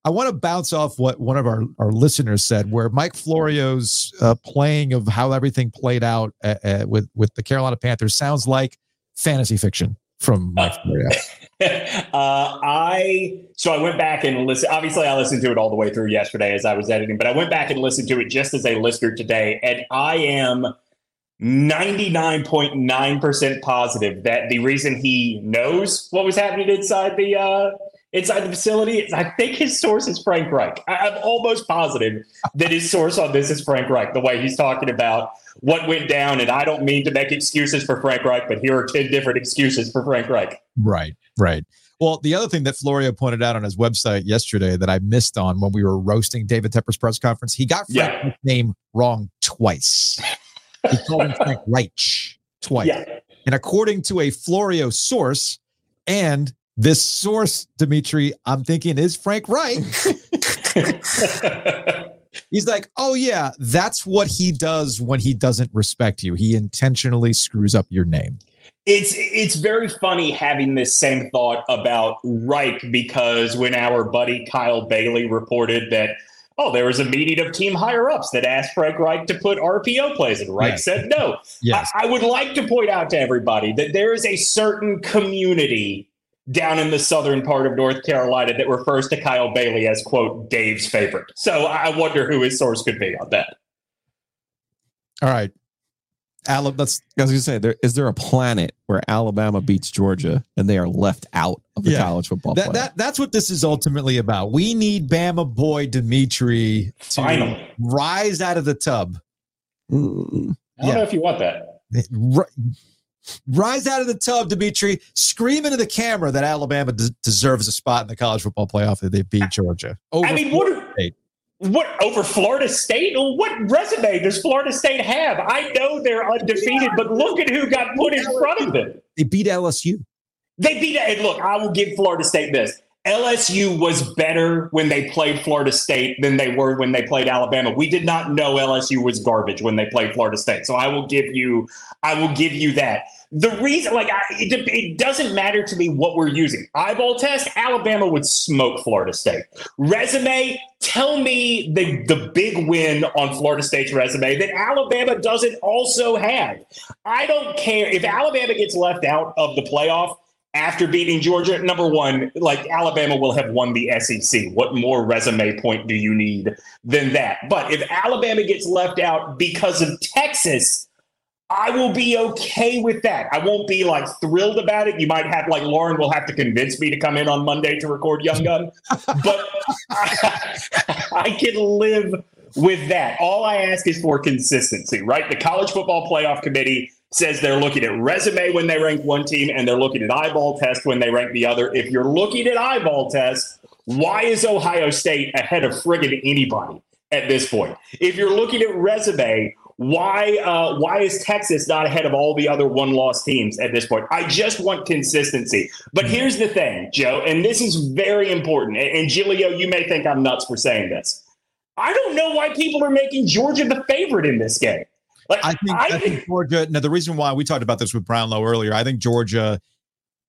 I want to bounce off what one of our, our listeners said, where Mike Florio's uh, playing of how everything played out uh, uh, with, with the Carolina Panthers sounds like fantasy fiction from Mike uh, Florio. uh, I, so I went back and listened. Obviously, I listened to it all the way through yesterday as I was editing, but I went back and listened to it just as a listener today. And I am ninety-nine point nine percent positive that the reason he knows what was happening inside the uh, inside the facility is I think his source is Frank Reich. I, I'm almost positive that his source on this is Frank Reich, the way he's talking about what went down. And I don't mean to make excuses for Frank Reich, but here are ten different excuses for Frank Reich. Right, right. Well, the other thing that Florio pointed out on his website yesterday that I missed on when we were roasting David Tepper's press conference, he got Frank's yeah. name wrong twice. He called him Frank Reich twice. Yeah. And according to a Florio source, and this source, Dimitri, I'm thinking is Frank Reich. He's like, oh, yeah, that's what he does when he doesn't respect you. He intentionally screws up your name. It's it's very funny having this same thought about Reich, because when our buddy Kyle Bailey reported that, oh, there was a meeting of team higher-ups that asked Frank Reich to put R P O plays in. Reich yes. said no. Yes. I, I would like to point out to everybody that there is a certain community down in the southern part of North Carolina that refers to Kyle Bailey as, quote, Dave's favorite. So I wonder who his source could be on that. All right. Alabama, that's, I was going to say, there, is there a planet where Alabama beats Georgia and they are left out of the yeah, college football that, that That's what this is ultimately about. We need Bama boy Dimitri to Finally. rise out of the tub. Mm, I don't yeah. know if you want that. Rise out of the tub, Dimitri. Scream into the camera that Alabama des- deserves a spot in the college football playoff if they beat Georgia. Over I mean, what are... What over Florida State? What resume does Florida State have? I know they're undefeated, but look at who got put in front of them. They beat L S U. They beat. And look, I will give Florida State this. L S U was better when they played Florida State than they were when they played Alabama. We did not know L S U was garbage when they played Florida State. So I will give you, I will give you that. The reason, like, I, it, it doesn't matter to me what we're using. Eyeball test, Alabama would smoke Florida State. Resume, tell me the, the big win on Florida State's resume that Alabama doesn't also have. I don't care. If Alabama gets left out of the playoff after beating Georgia, number one, like, Alabama will have won the S E C. What more resume point do you need than that? But if Alabama gets left out because of Texas, I will be okay with that. I won't be, like, thrilled about it. You might have, like, Lauren will have to convince me to come in on Monday to record Young Gun. But I, I can live with that. All I ask is for consistency, right? The College Football Playoff Committee says they're looking at resume when they rank one team and they're looking at eyeball test when they rank the other. If you're looking at eyeball test, why is Ohio State ahead of friggin' anybody at this point? If you're looking at resume, Why uh, why is Texas not ahead of all the other one-loss teams at this point? I just want consistency. But here's the thing, Joe, and this is very important. And, and Giglio, you may think I'm nuts for saying this. I don't know why people are making Georgia the favorite in this game. Like, I, think, I, I think, think Georgia – now, the reason why we talked about this with Brownlow earlier, I think Georgia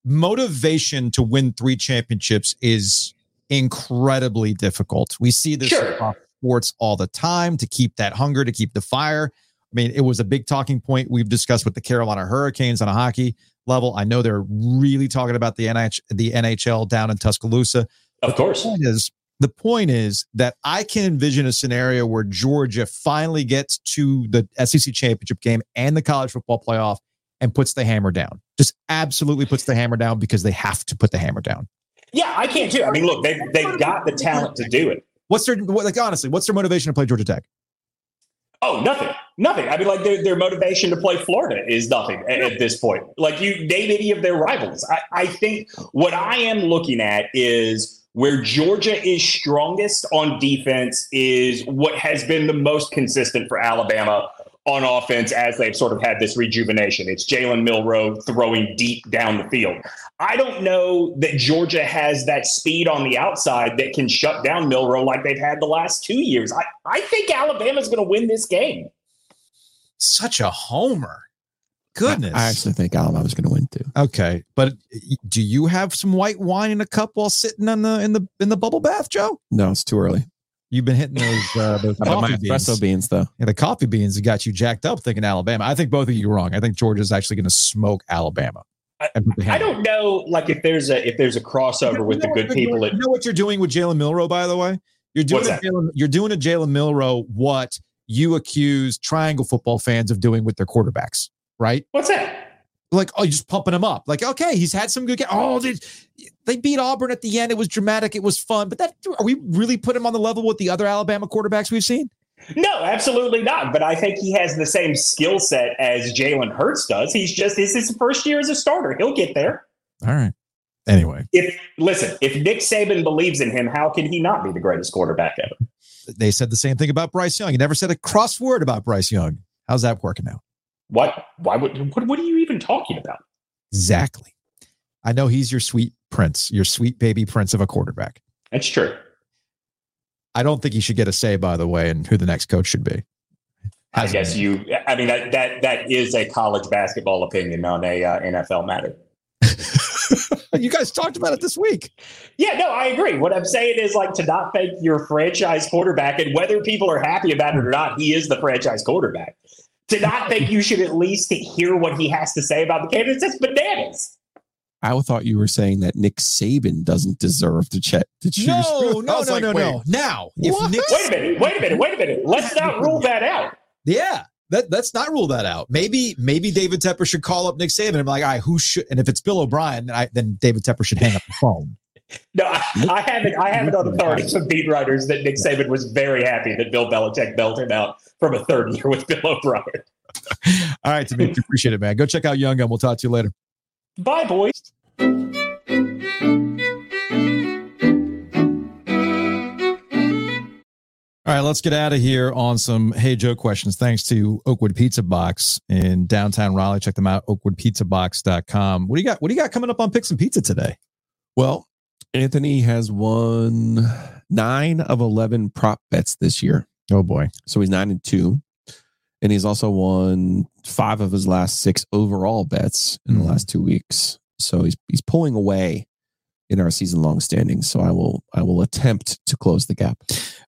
motivation to win three championships is incredibly difficult. We see this sure. – sports all the time, to keep that hunger, to keep the fire. I mean, it was a big talking point we've discussed with the Carolina Hurricanes on a hockey level. I know they're really talking about the N H, the N H L down in Tuscaloosa. Of course. The point is, the point is that I can envision a scenario where Georgia finally gets to the S E C championship game and the college football playoff and puts the hammer down. Just absolutely puts the hammer down, because they have to put the hammer down. Yeah, I can't do it. I mean, look, they've, they've got the talent to do it. What's their, like, honestly, what's their motivation to play Georgia Tech? Oh, nothing. Nothing. I mean, like, their, their motivation to play Florida is nothing at, at this point. Like, you name any of their rivals. I, I think what I am looking at is where Georgia is strongest on defense is what has been the most consistent for Alabama on offense as they've sort of had this rejuvenation. It's Jalen Milroe throwing deep down the field. I don't know that Georgia has that speed on the outside that can shut down Milroe like they've had the last two years. I, I think Alabama's going to win this game. Such a homer. Goodness. I, I actually think Alabama's going to win too. Okay. But do you have some white wine in a cup while sitting on the, in the, in the bubble bath, Joe? No, it's too early. You've been hitting those, uh, those coffee beans. Espresso beans, though. Yeah, the coffee beans have got you jacked up thinking Alabama. I think both of you are wrong. I think Georgia's actually going to smoke Alabama. I, I don't know, like, if there's a if there's a crossover you know, with the good people. At, you know what you're doing with Jalen Milroe, by the way? You're doing a Jalen, you're doing a Jalen Milroe what you accuse triangle football fans of doing with their quarterbacks, right? What's that? Like, oh, you're just pumping him up. Like, okay, he's had some good games. Oh, dude, they beat Auburn at the end. It was dramatic. It was fun. But that, are we really put him on the level with the other Alabama quarterbacks we've seen? No, absolutely not. But I think he has the same skill set as Jalen Hurts does. He's just, this is his first year as a starter. He'll get there. All right. Anyway. If Listen, if Nick Saban believes in him, how can he not be the greatest quarterback ever? They said the same thing about Bryce Young. He never said a cross word about Bryce Young. How's that working out? What? Why would? What, what are you even talking about? Exactly. I know he's your sweet prince, your sweet baby prince of a quarterback. That's true. I don't think he should get a say, by the way, in who the next coach should be. How's I guess it? you. I mean that that that is a college basketball opinion on a uh, N F L matter. You guys talked about it this week. Yeah, no, I agree. What I'm saying is, like, to not fake your franchise quarterback, and whether people are happy about it or not, he is the franchise quarterback. To not think you should at least hear what he has to say about the candidates, that's bananas. I thought you were saying that Nick Saban doesn't deserve to, ch- to choose. No, no, no, like, no, no. Now, if Nick wait a minute, wait a minute, wait a minute. Let's not rule that out. Yeah, that, let's not rule that out. Maybe maybe David Tepper should call up Nick Saban and be like, all right, who should? And if it's Bill O'Brien, then, I, then David Tepper should hang up the phone. No, I, I haven't. I haven't on authority from beat writers that Nick Saban was very happy that Bill Belichick bailed him out from a third year with Bill O'Brien. All right, Dimitri, appreciate it, man. Go check out Young Gun. We'll talk to you later. Bye, boys. All right, let's get out of here on some Hey Joe questions. Thanks to Oakwood Pizza Box in downtown Raleigh. Check them out, oakwood pizza box dot com. What do you got? What do you got coming up on Picks and Pizza today? Well, Anthony has won nine of eleven prop bets this year. Oh boy. So he's nine and two. And he's also won five of his last six overall bets in mm-hmm. the last two weeks. So he's he's pulling away in our season long standings. So I will I will attempt to close the gap.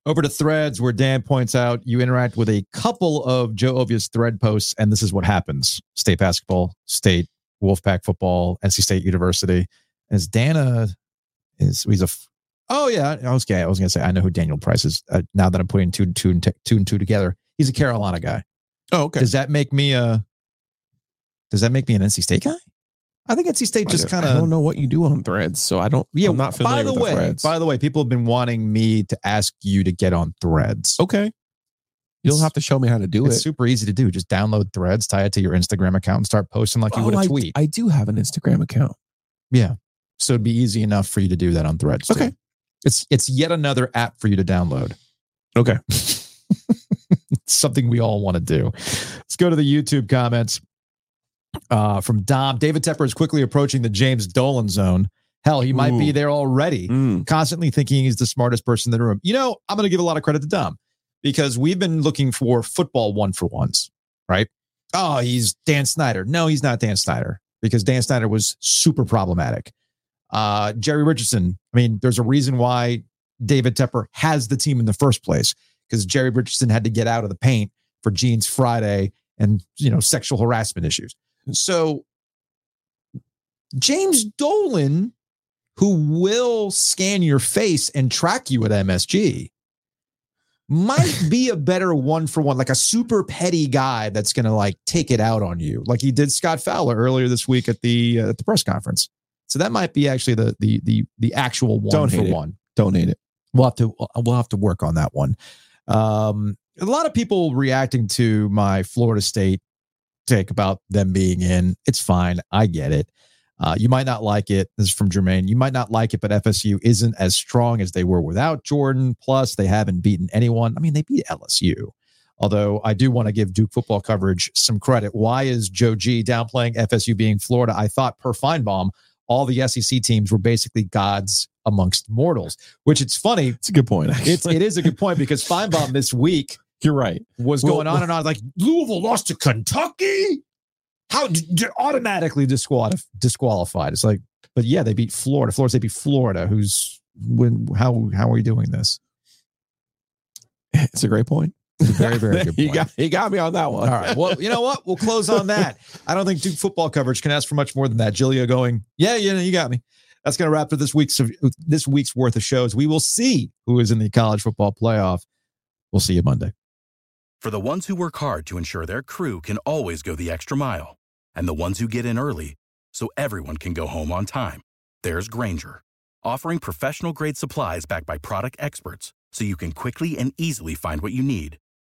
Over to Threads, where Dan points out you interact with a couple of Joe Ovia's thread posts, and this is what happens. State basketball, State, Wolfpack football, N C State University. As Dana is, he's a, oh yeah, I was, I was going to say, I know who Daniel Price is. Uh, now that I'm putting two, two, and t- two and two together, he's a Carolina guy. Oh, okay. Does that make me a, does that make me an N C State guy? I think N C State just kind of, I don't know what you do on Threads. So I don't, yeah, I'm not familiar by the with way, the Threads. By the way, people have been wanting me to ask you to get on Threads. Okay. You'll have to show me how to do it's it. It's super easy to do. Just download Threads, tie it to your Instagram account, and start posting like well, you would a I, tweet. I do have an Instagram account. Yeah. So it'd be easy enough for you to do that on Threads. Okay. Too. It's it's yet another app for you to download. Okay. Something we all want to do. Let's go to the YouTube comments uh, from Dom. David Tepper is quickly approaching the James Dolan zone. Hell, he might Ooh. be there already. Mm. Constantly thinking he's the smartest person in the room. You know, I'm going to give a lot of credit to Dom. Because we've been looking for football one-for-ones, right? Oh, he's Dan Snyder. No, he's not Dan Snyder, because Dan Snyder was super problematic. Uh, Jerry Richardson. I mean, there's a reason why David Tepper has the team in the first place, because Jerry Richardson had to get out of the paint for Jeans Friday and, you know, sexual harassment issues. So James Dolan, who will scan your face and track you at M S G, might be a better one for one, like a super petty guy that's going to like take it out on you, like he did Scott Fowler earlier this week at the uh, at the press conference. So that might be actually the the the the actual one for one. Don't hate it. We'll have to we'll have to work on that one. Um, a lot of people reacting to my Florida State take about them being in. It's fine. I get it. Uh, you might not like it. This is from Jermaine. You might not like it, but F S U isn't as strong as they were without Jordan. Plus, they haven't beaten anyone. I mean, they beat L S U. Although I do want to give Duke football coverage some credit. Why is Joe G downplaying F S U being Florida? I thought per Feinbaum, all the S E C teams were basically gods amongst mortals, which it's funny. It's a good point. It's, it is a good point, because Feinbaum this week, you're right, was going well, on and on like Louisville lost to Kentucky. How automatically disqual- disqualified? It's like, but yeah, they beat Florida. Florida State beat Florida. Who's when? How how are you doing this? It's a great point. It's a very very good point. He got he got me on that one. All right. Well, you know what? We'll close on that. I don't think Duke football coverage can ask for much more than that. Gilia going, yeah, you know, you got me. That's going to wrap up this week's this week's worth of shows. We will see who is in the college football playoff. We'll see you Monday. For the ones who work hard to ensure their crew can always go the extra mile, and the ones who get in early so everyone can go home on time. There's Grainger, offering professional-grade supplies backed by product experts so you can quickly and easily find what you need.